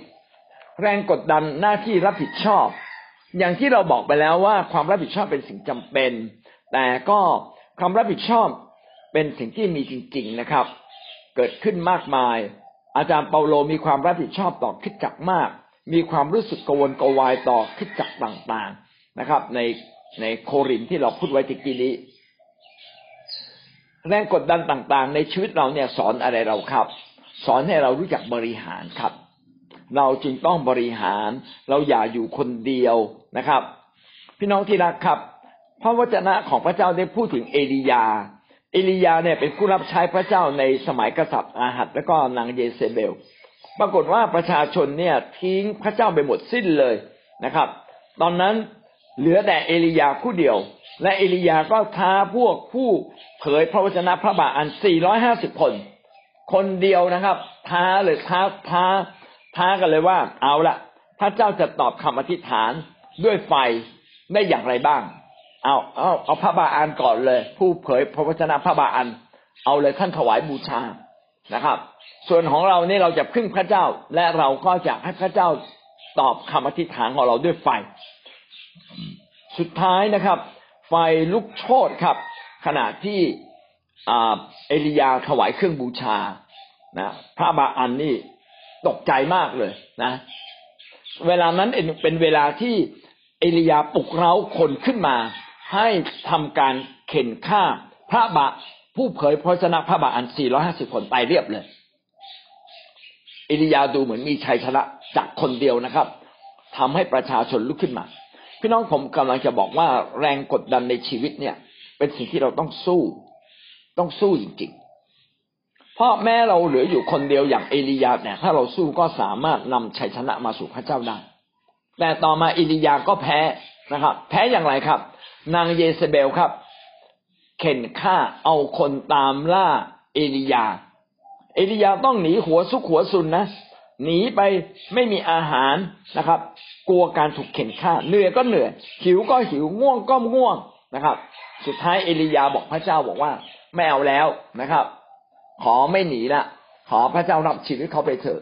แรงกดดันหน้าที่รับผิดชอบอย่างที่เราบอกไปแล้วว่าความรับผิดชอบเป็นสิ่งจำเป็นแต่ก็ความรับผิดชอบเป็นสิ่งที่มีจริงๆนะครับเกิดขึ้นมากมายอาจารย์เปาโลมีความรับผิดชอบต่อคริสตจักรมากมีความรู้สึกกังวลกวายต่อคริสตจักรต่างๆนะครับในโครินธ์ที่เราพูดไว้ตะกี้นี้แรงกดดันต่างๆในชีวิตเราเนี่ยสอนอะไรเราครับสอนให้เรารู้จักบริหารครับเราจึงต้องบริหารเราอย่าอยู่คนเดียวนะครับพี่น้องที่รักครับพระวจนะของพระเจ้าได้พูดถึงเอลียาเนี่ยเป็นผู้รับใช้พระเจ้าในสมัยกษัตริย์อาหัสและก็นางเยเซเบลปรากฏว่าประชาชนเนี่ยทิ้งพระเจ้าไปหมดสิ้นเลยนะครับตอนนั้นเหลือแต่เอลียาผู้เดียวและเอลียาก็ท้าพวกผู้เผยพระวจนะพระบาอัน450คนคนเดียวนะครับท้าเลยท้ากันเลยว่าเอาละพระเจ้าจะตอบคำอธิษฐานด้วยไฟได้อย่างไรบ้างเอาพระบาอันก่อนเลยผู้เผยพระวจนะพระบาอันเอาเลยท่านถวายบูชานะครับส่วนของเรานี่เราจะพึ่งพระเจ้าและเราก็จะให้พระเจ้าตอบคำอธิษฐานของเราด้วยไฟสุดท้ายนะครับไฟลุกโชนครับขณะที่เอลียาถวายเครื่องบูชานะพระบาอันนี่ตกใจมากเลยนะเวลานั้นเป็นเวลาที่เอลียาปลุกเร้าคนขึ้นมาให้ทำการเข่นฆ่าพระบาผู้เผยพระวจนะพระบาอัน450คนตายเรียบเลยเอลียาดูเหมือนมีชัยชนะจากคนเดียวนะครับทำให้ประชาชนลุกขึ้นมาพี่น้องผมกำลังจะบอกว่าแรงกดดันในชีวิตเนี่ยเป็นสิ่งที่เราต้องสู้จริงๆเพราะแม้เราเหลืออยู่คนเดียวอย่างเอลียาเนี่ยถ้าเราสู้ก็สามารถนำชัยชนะมาสู่พระเจ้าได้แต่ต่อมาเอลียาก็แพ้นะครับแพ้อย่างไรครับนางเยซาเบลครับเข่นฆ่าเอาคนตามล่าเอลียาต้องหนีหัวซุกหัวซุนนะหนีไปไม่มีอาหารนะครับกลัวการถูกเข่นฆ่าเหนื่อยก็เหนื่อยหิวก็หิวง่วงก็ง่วงนะครับสุดท้ายเอลียาบอกพระเจ้าบอกว่าไม่เอาแล้วนะครับขอไม่หนีละขอพระเจ้ารับชีวิตเขาไปเถิด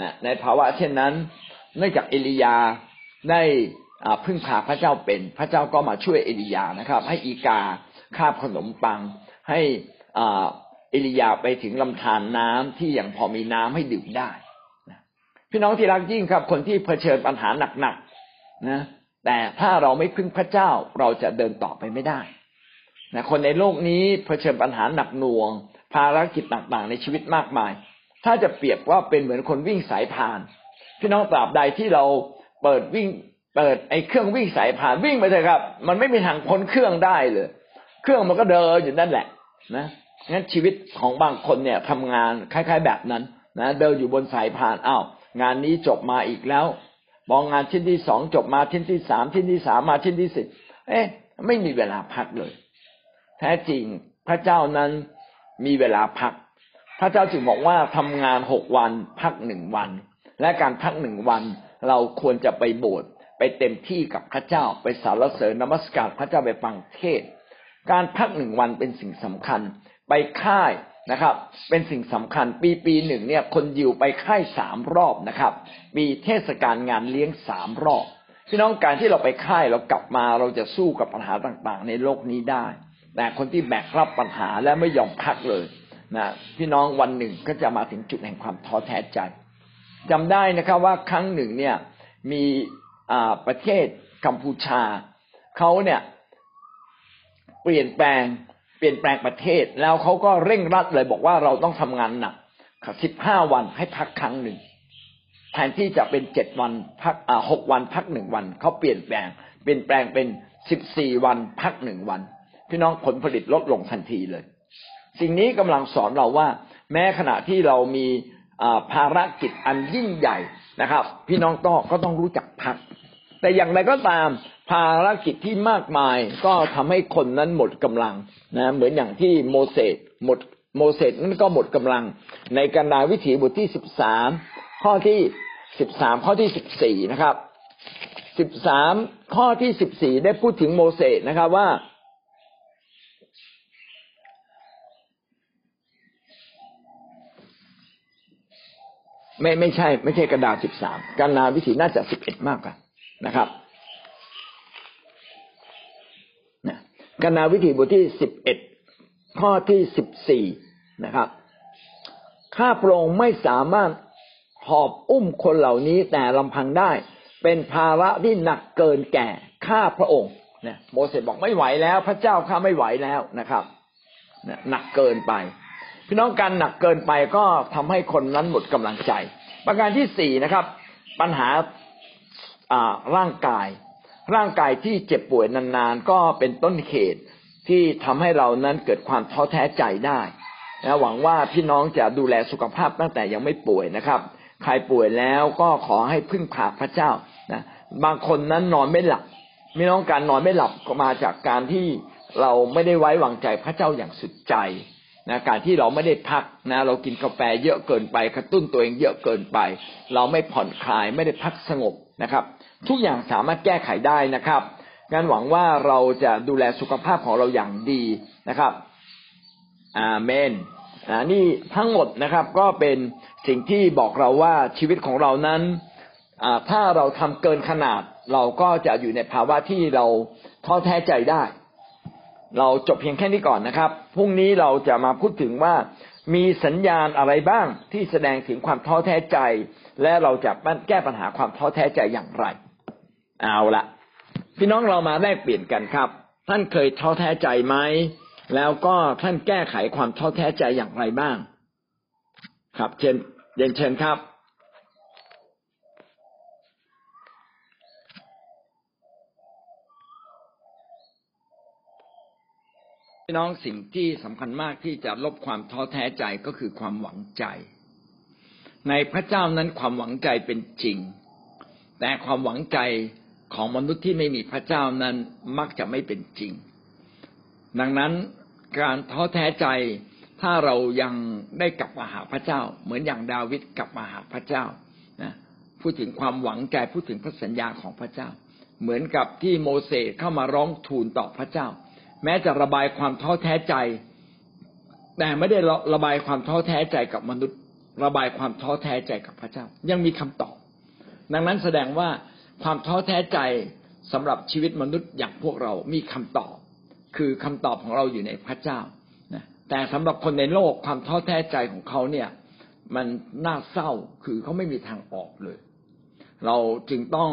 นะในภาวะเช่นนั้นเนื่องจากเอลียาได้พึ่งพาพระเจ้าเป็นพระเจ้าก็มาช่วยเอลียานะครับให้อีกาคาบขนมปังให้เอลียาไปถึงลำธารน้ำที่ยังพอมีน้ำให้ดื่มได้พี่น้องที่รักยิ่งครับคนที่เผชิญปัญหาหนักๆนะแต่ถ้าเราไม่พึ่งพระเจ้าเราจะเดินต่อไปไม่ได้นะคนในโลกนี้เผชิญปัญหาหนักหน่วงภารกิจต่างๆในชีวิตมากมายถ้าจะเปรียบว่าเป็นเหมือนคนวิ่งสายพานพี่น้องตราบใดที่เราเปิดไอ้เครื่องวิ่งสายพานวิ่งไปเถอะครับมันไม่มีทางพ้นเครื่องได้เลยเครื่องมันก็เดินอยู่นั่นแหละนะงั้นชีวิตของบางคนเนี่ยทำงานคล้ายๆแบบนั้นนะเดินอยู่บนสายพานงานนี้จบมาอีกแล้วมองงานชิ้นที่2จบมาชิ้นที่3ชิ้นที่3มาชิ้นที่4ไม่มีเวลาพักเลยแท้จริงพระเจ้านั้นมีเวลาพักพระเจ้าจึงบอกว่าทำงาน6วันพัก1วันและการพัก1วันเราควรจะไปโบสถ์ไปเต็มที่กับพระเจ้าไปสรรเสริญนมัสการพระเจ้าไปฟังเทศน์การพัก1วันเป็นสิ่งสำคัญไปค่ายนะครับเป็นสิ่งสำคัญปีหนึ่งเนี่ยคนยิวไปค่าย3รอบนะครับมีเทศกาลงานเลี้ยง3รอบพี่น้องการที่เราไปค่ายเรากลับมาเราจะสู้กับปัญหาต่างๆในโลกนี้ได้แต่คนที่แบกรับปัญหาและไม่ยอมพักเลยนะพี่น้องวันหนึ่งก็จะมาถึงจุดแห่งความท้อแท้ใจจำได้นะครับว่าครั้งหนึ่งเนี่ยมีประเทศกัมพูชาเขาเนี่ย เปลี่ยนแปลงประเทศแล้วเขาก็เร่งรัดเลยบอกว่าเราต้องทำงานหนัก15 วันให้พักครั้งหนึ่งแทนที่จะเป็น7 วันพัก6 วันพัก1 วันเขาเปลี่ยนแปลงเป็น14 วันพัก1 วันพี่น้องผลผลิตลดลงทันทีเลยสิ่งนี้กำลังสอนเราว่าแม้ขณะที่เรามีภารกิจอันยิ่งใหญ่นะครับพี่น้องก็ต้องรู้จักพักแต่อย่างไรก็ตามภารกิจที่มากมายก็ทำให้คนนั้นหมดกำลังนะเหมือนอย่างที่โมเสสนั้นก็หมดกำลังในกรณาวิถีบทที่13ข้อที่13ข้อที่14นะครับ13ข้อที่14ได้พูดถึงโมเสสนะครับว่าไม่ใช่กรณา13กรณาวิถีน่าจะ11มากกว่านะครับกรณาวิถีบทที่11ข้อที่14นะครับข้าพระองค์ไม่สามารถหอบอุ้มคนเหล่านี้แต่ลำพังได้เป็นภาระที่หนักเกินแก่ข้าพระองค์นะโมเสสบอกไม่ไหวแล้วพระเจ้าข้าไม่ไหวแล้วนะครับหนักเกินไปพี่น้องการหนักเกินไปก็ทำให้คนนั้นหมดกำลังใจประการที่4นะครับปัญหาร่างกายที่เจ็บป่วยนานๆก็เป็นต้นเหตุที่ทำให้เรานั้นเกิดความท้อแท้ใจได้นะหวังว่าพี่น้องจะดูแลสุขภาพตั้งแต่ยังไม่ป่วยนะครับใครป่วยแล้วก็ขอให้พึ่งพาพระเจ้านะบางคนนั้นนอนไม่หลับพี่น้องการนอนไม่หลับก็มาจากการที่เราไม่ได้ไว้วางใจพระเจ้าอย่างสุดใจนะการที่เราไม่ได้พักนะเรากินกาแฟเยอะเกินไปกระตุ้นตัวเองเยอะเกินไปเราไม่ผ่อนคลายไม่ได้พักสงบนะครับทุกอย่างสามารถแก้ไขได้นะครับงั้นหวังว่าเราจะดูแลสุขภาพของเราอย่างดีนะครับอาเมนนี่ทั้งหมดนะครับก็เป็นสิ่งที่บอกเราว่าชีวิตของเรานั้นถ้าเราทำเกินขนาดเราก็จะอยู่ในภาวะที่เราท้อแท้ใจได้เราจบเพียงแค่นี้ก่อนนะครับพรุ่งนี้เราจะมาพูดถึงว่ามีสัญญาณอะไรบ้างที่แสดงถึงความท้อแท้ใจและเราจะแก้ปัญหาความท้อแท้ใจอย่างไรเอาละพี่น้องเรามาแลกเปลี่ยนกันครับท่านเคยท้อแท้ใจไหมแล้วก็ท่านแก้ไขความท้อแท้ใจอย่างไรบ้างครับเชิญครับพี่น้องสิ่งที่สำคัญมากที่จะลบความท้อแท้ใจก็คือความหวังใจในพระเจ้านั้นความหวังใจเป็นจริงแต่ความหวังใจของมนุษย์ที่ไม่มีพระเจ้านั้นมักจะไม่เป็นจริงดังนั้นการท้อแท้ใจถ้าเรายังได้กลับมาหาพระเจ้าเหมือนอย่างดาวิดกลับมาหาพระเจ้านะพูดถึงความหวังใจพูดถึงพระสัญญาของพระเจ้าเหมือนกับที่โมเสสเข้ามาร้องทูลต่อพระเจ้าแม้จะระบายความท้อแท้ใจแต่ไม่ได้ระบายความท้อแท้ใจกับมนุษย์ระบายความท้อแท้ใจกับพระเจ้ายังมีคำตอบดังนั้นแสดงว่าความท้อแท้ใจสำหรับชีวิตมนุษย์อย่างพวกเรามีคำตอบคือคำตอบของเราอยู่ในพระเจ้านะแต่สำหรับคนในโลกความท้อแท้ใจของเขาเนี่ยมันน่าเศร้าคือเขาไม่มีทางออกเลยเราจึงต้อง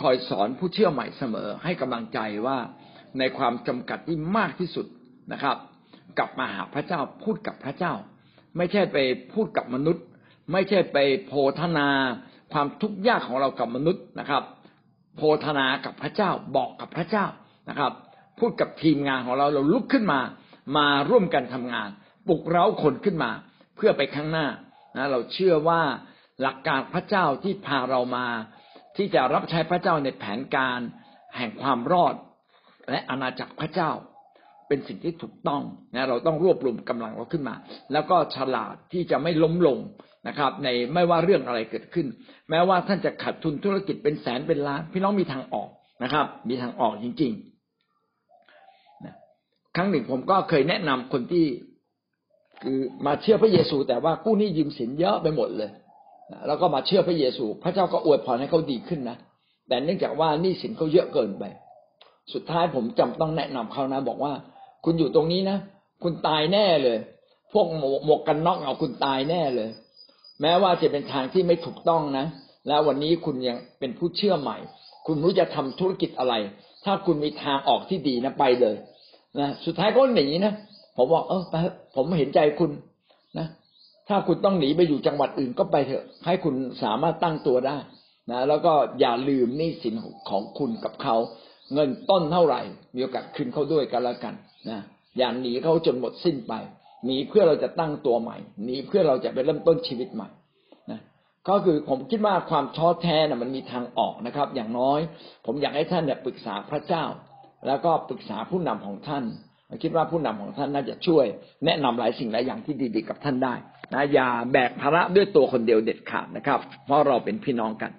คอยสอนผู้เชื่อใหม่เสมอให้กำลังใจว่าในความจำกัดที่มากที่สุดนะครับกลับมาหาพระเจ้าพูดกับพระเจ้าไม่ใช่ไปพูดกับมนุษย์ไม่ใช่ไปโพธนาความทุกข์ยากของเรากับมนุษย์นะครับโพธนากับพระเจ้าบอกกับพระเจ้านะครับพูดกับทีมงานของเราลุกขึ้นมาร่วมกันทำงานปลุกเร้าคนขึ้นมาเพื่อไปข้างหน้านะเราเชื่อว่าหลักการพระเจ้าที่พาเรามาที่จะรับใช้พระเจ้าในแผนการแห่งความรอดและอาณาจักรพระเจ้าเป็นสิ่งที่ถูกต้องนะเราต้องรวบรวมกำลังเราขึ้นมาแล้วก็ฉลาดที่จะไม่ล้มลงนะครับในไม่ว่าเรื่องอะไรเกิดขึ้นแม้ว่าท่านจะขาดทุนธุรกิจเป็นแสนเป็นล้านพี่น้องมีทางออกนะครับมีทางออกจริงๆนะครั้งหนึ่งผมก็เคยแนะนำคนที่คือมาเชื่อพระเยซูแต่ว่ากู้หนี้ยืมสินเยอะไปหมดเลยแล้วก็มาเชื่อพระเยซูพระเจ้าก็อวยพรให้เขาดีขึ้นนะแต่เนื่องจากว่าหนี้สินเขาเยอะเกินไปสุดท้ายผมจำต้องแนะนำเขานะบอกว่าคุณอยู่ตรงนี้นะคุณตายแน่เลยพวกหมวกกันน็อกเอาคุณตายแน่เลยแม้ว่าจะเป็นทางที่ไม่ถูกต้องนะแล้ววันนี้คุณยังเป็นผู้เชื่อใหม่คุณรู้จะทำธุรกิจอะไรถ้าคุณมีทางออกที่ดีนะไปเลย นะสุดท้ายก็หนีนะผมบอกผมเห็นใจคุณนะถ้าคุณต้องหนีไปอยู่จังหวัดอื่นก็ไปเถอะให้คุณสามารถตั้งตัวได้นะแล้วก็อย่าลืมหนี้สินของคุณกับเขาเงินต้นเท่าไหร่มีโอกาสคืนเขาด้วยกันละกันนะอย่าหนีเขาจนหมดสิ้นไปหนีเพื่อเราจะตั้งตัวใหม่หนีเพื่อเราจะไปเริ่มต้นชีวิตใหม่นะก็คือผมคิดว่าความท้อแท้น่ะมันมีทางออกนะครับอย่างน้อยผมอยากให้ท่านเนี่ยปรึกษาพระเจ้าแล้วก็ปรึกษาผู้นำของท่านคิดว่าผู้นำของท่านน่าจะช่วยแนะนำหลายสิ่งหลายอย่างที่ดีๆกับท่านได้นะอย่าแบกภาระด้วยตัวคนเดียวเด็ดขาดนะครับเพราะเราเป็นพี่น้องกัน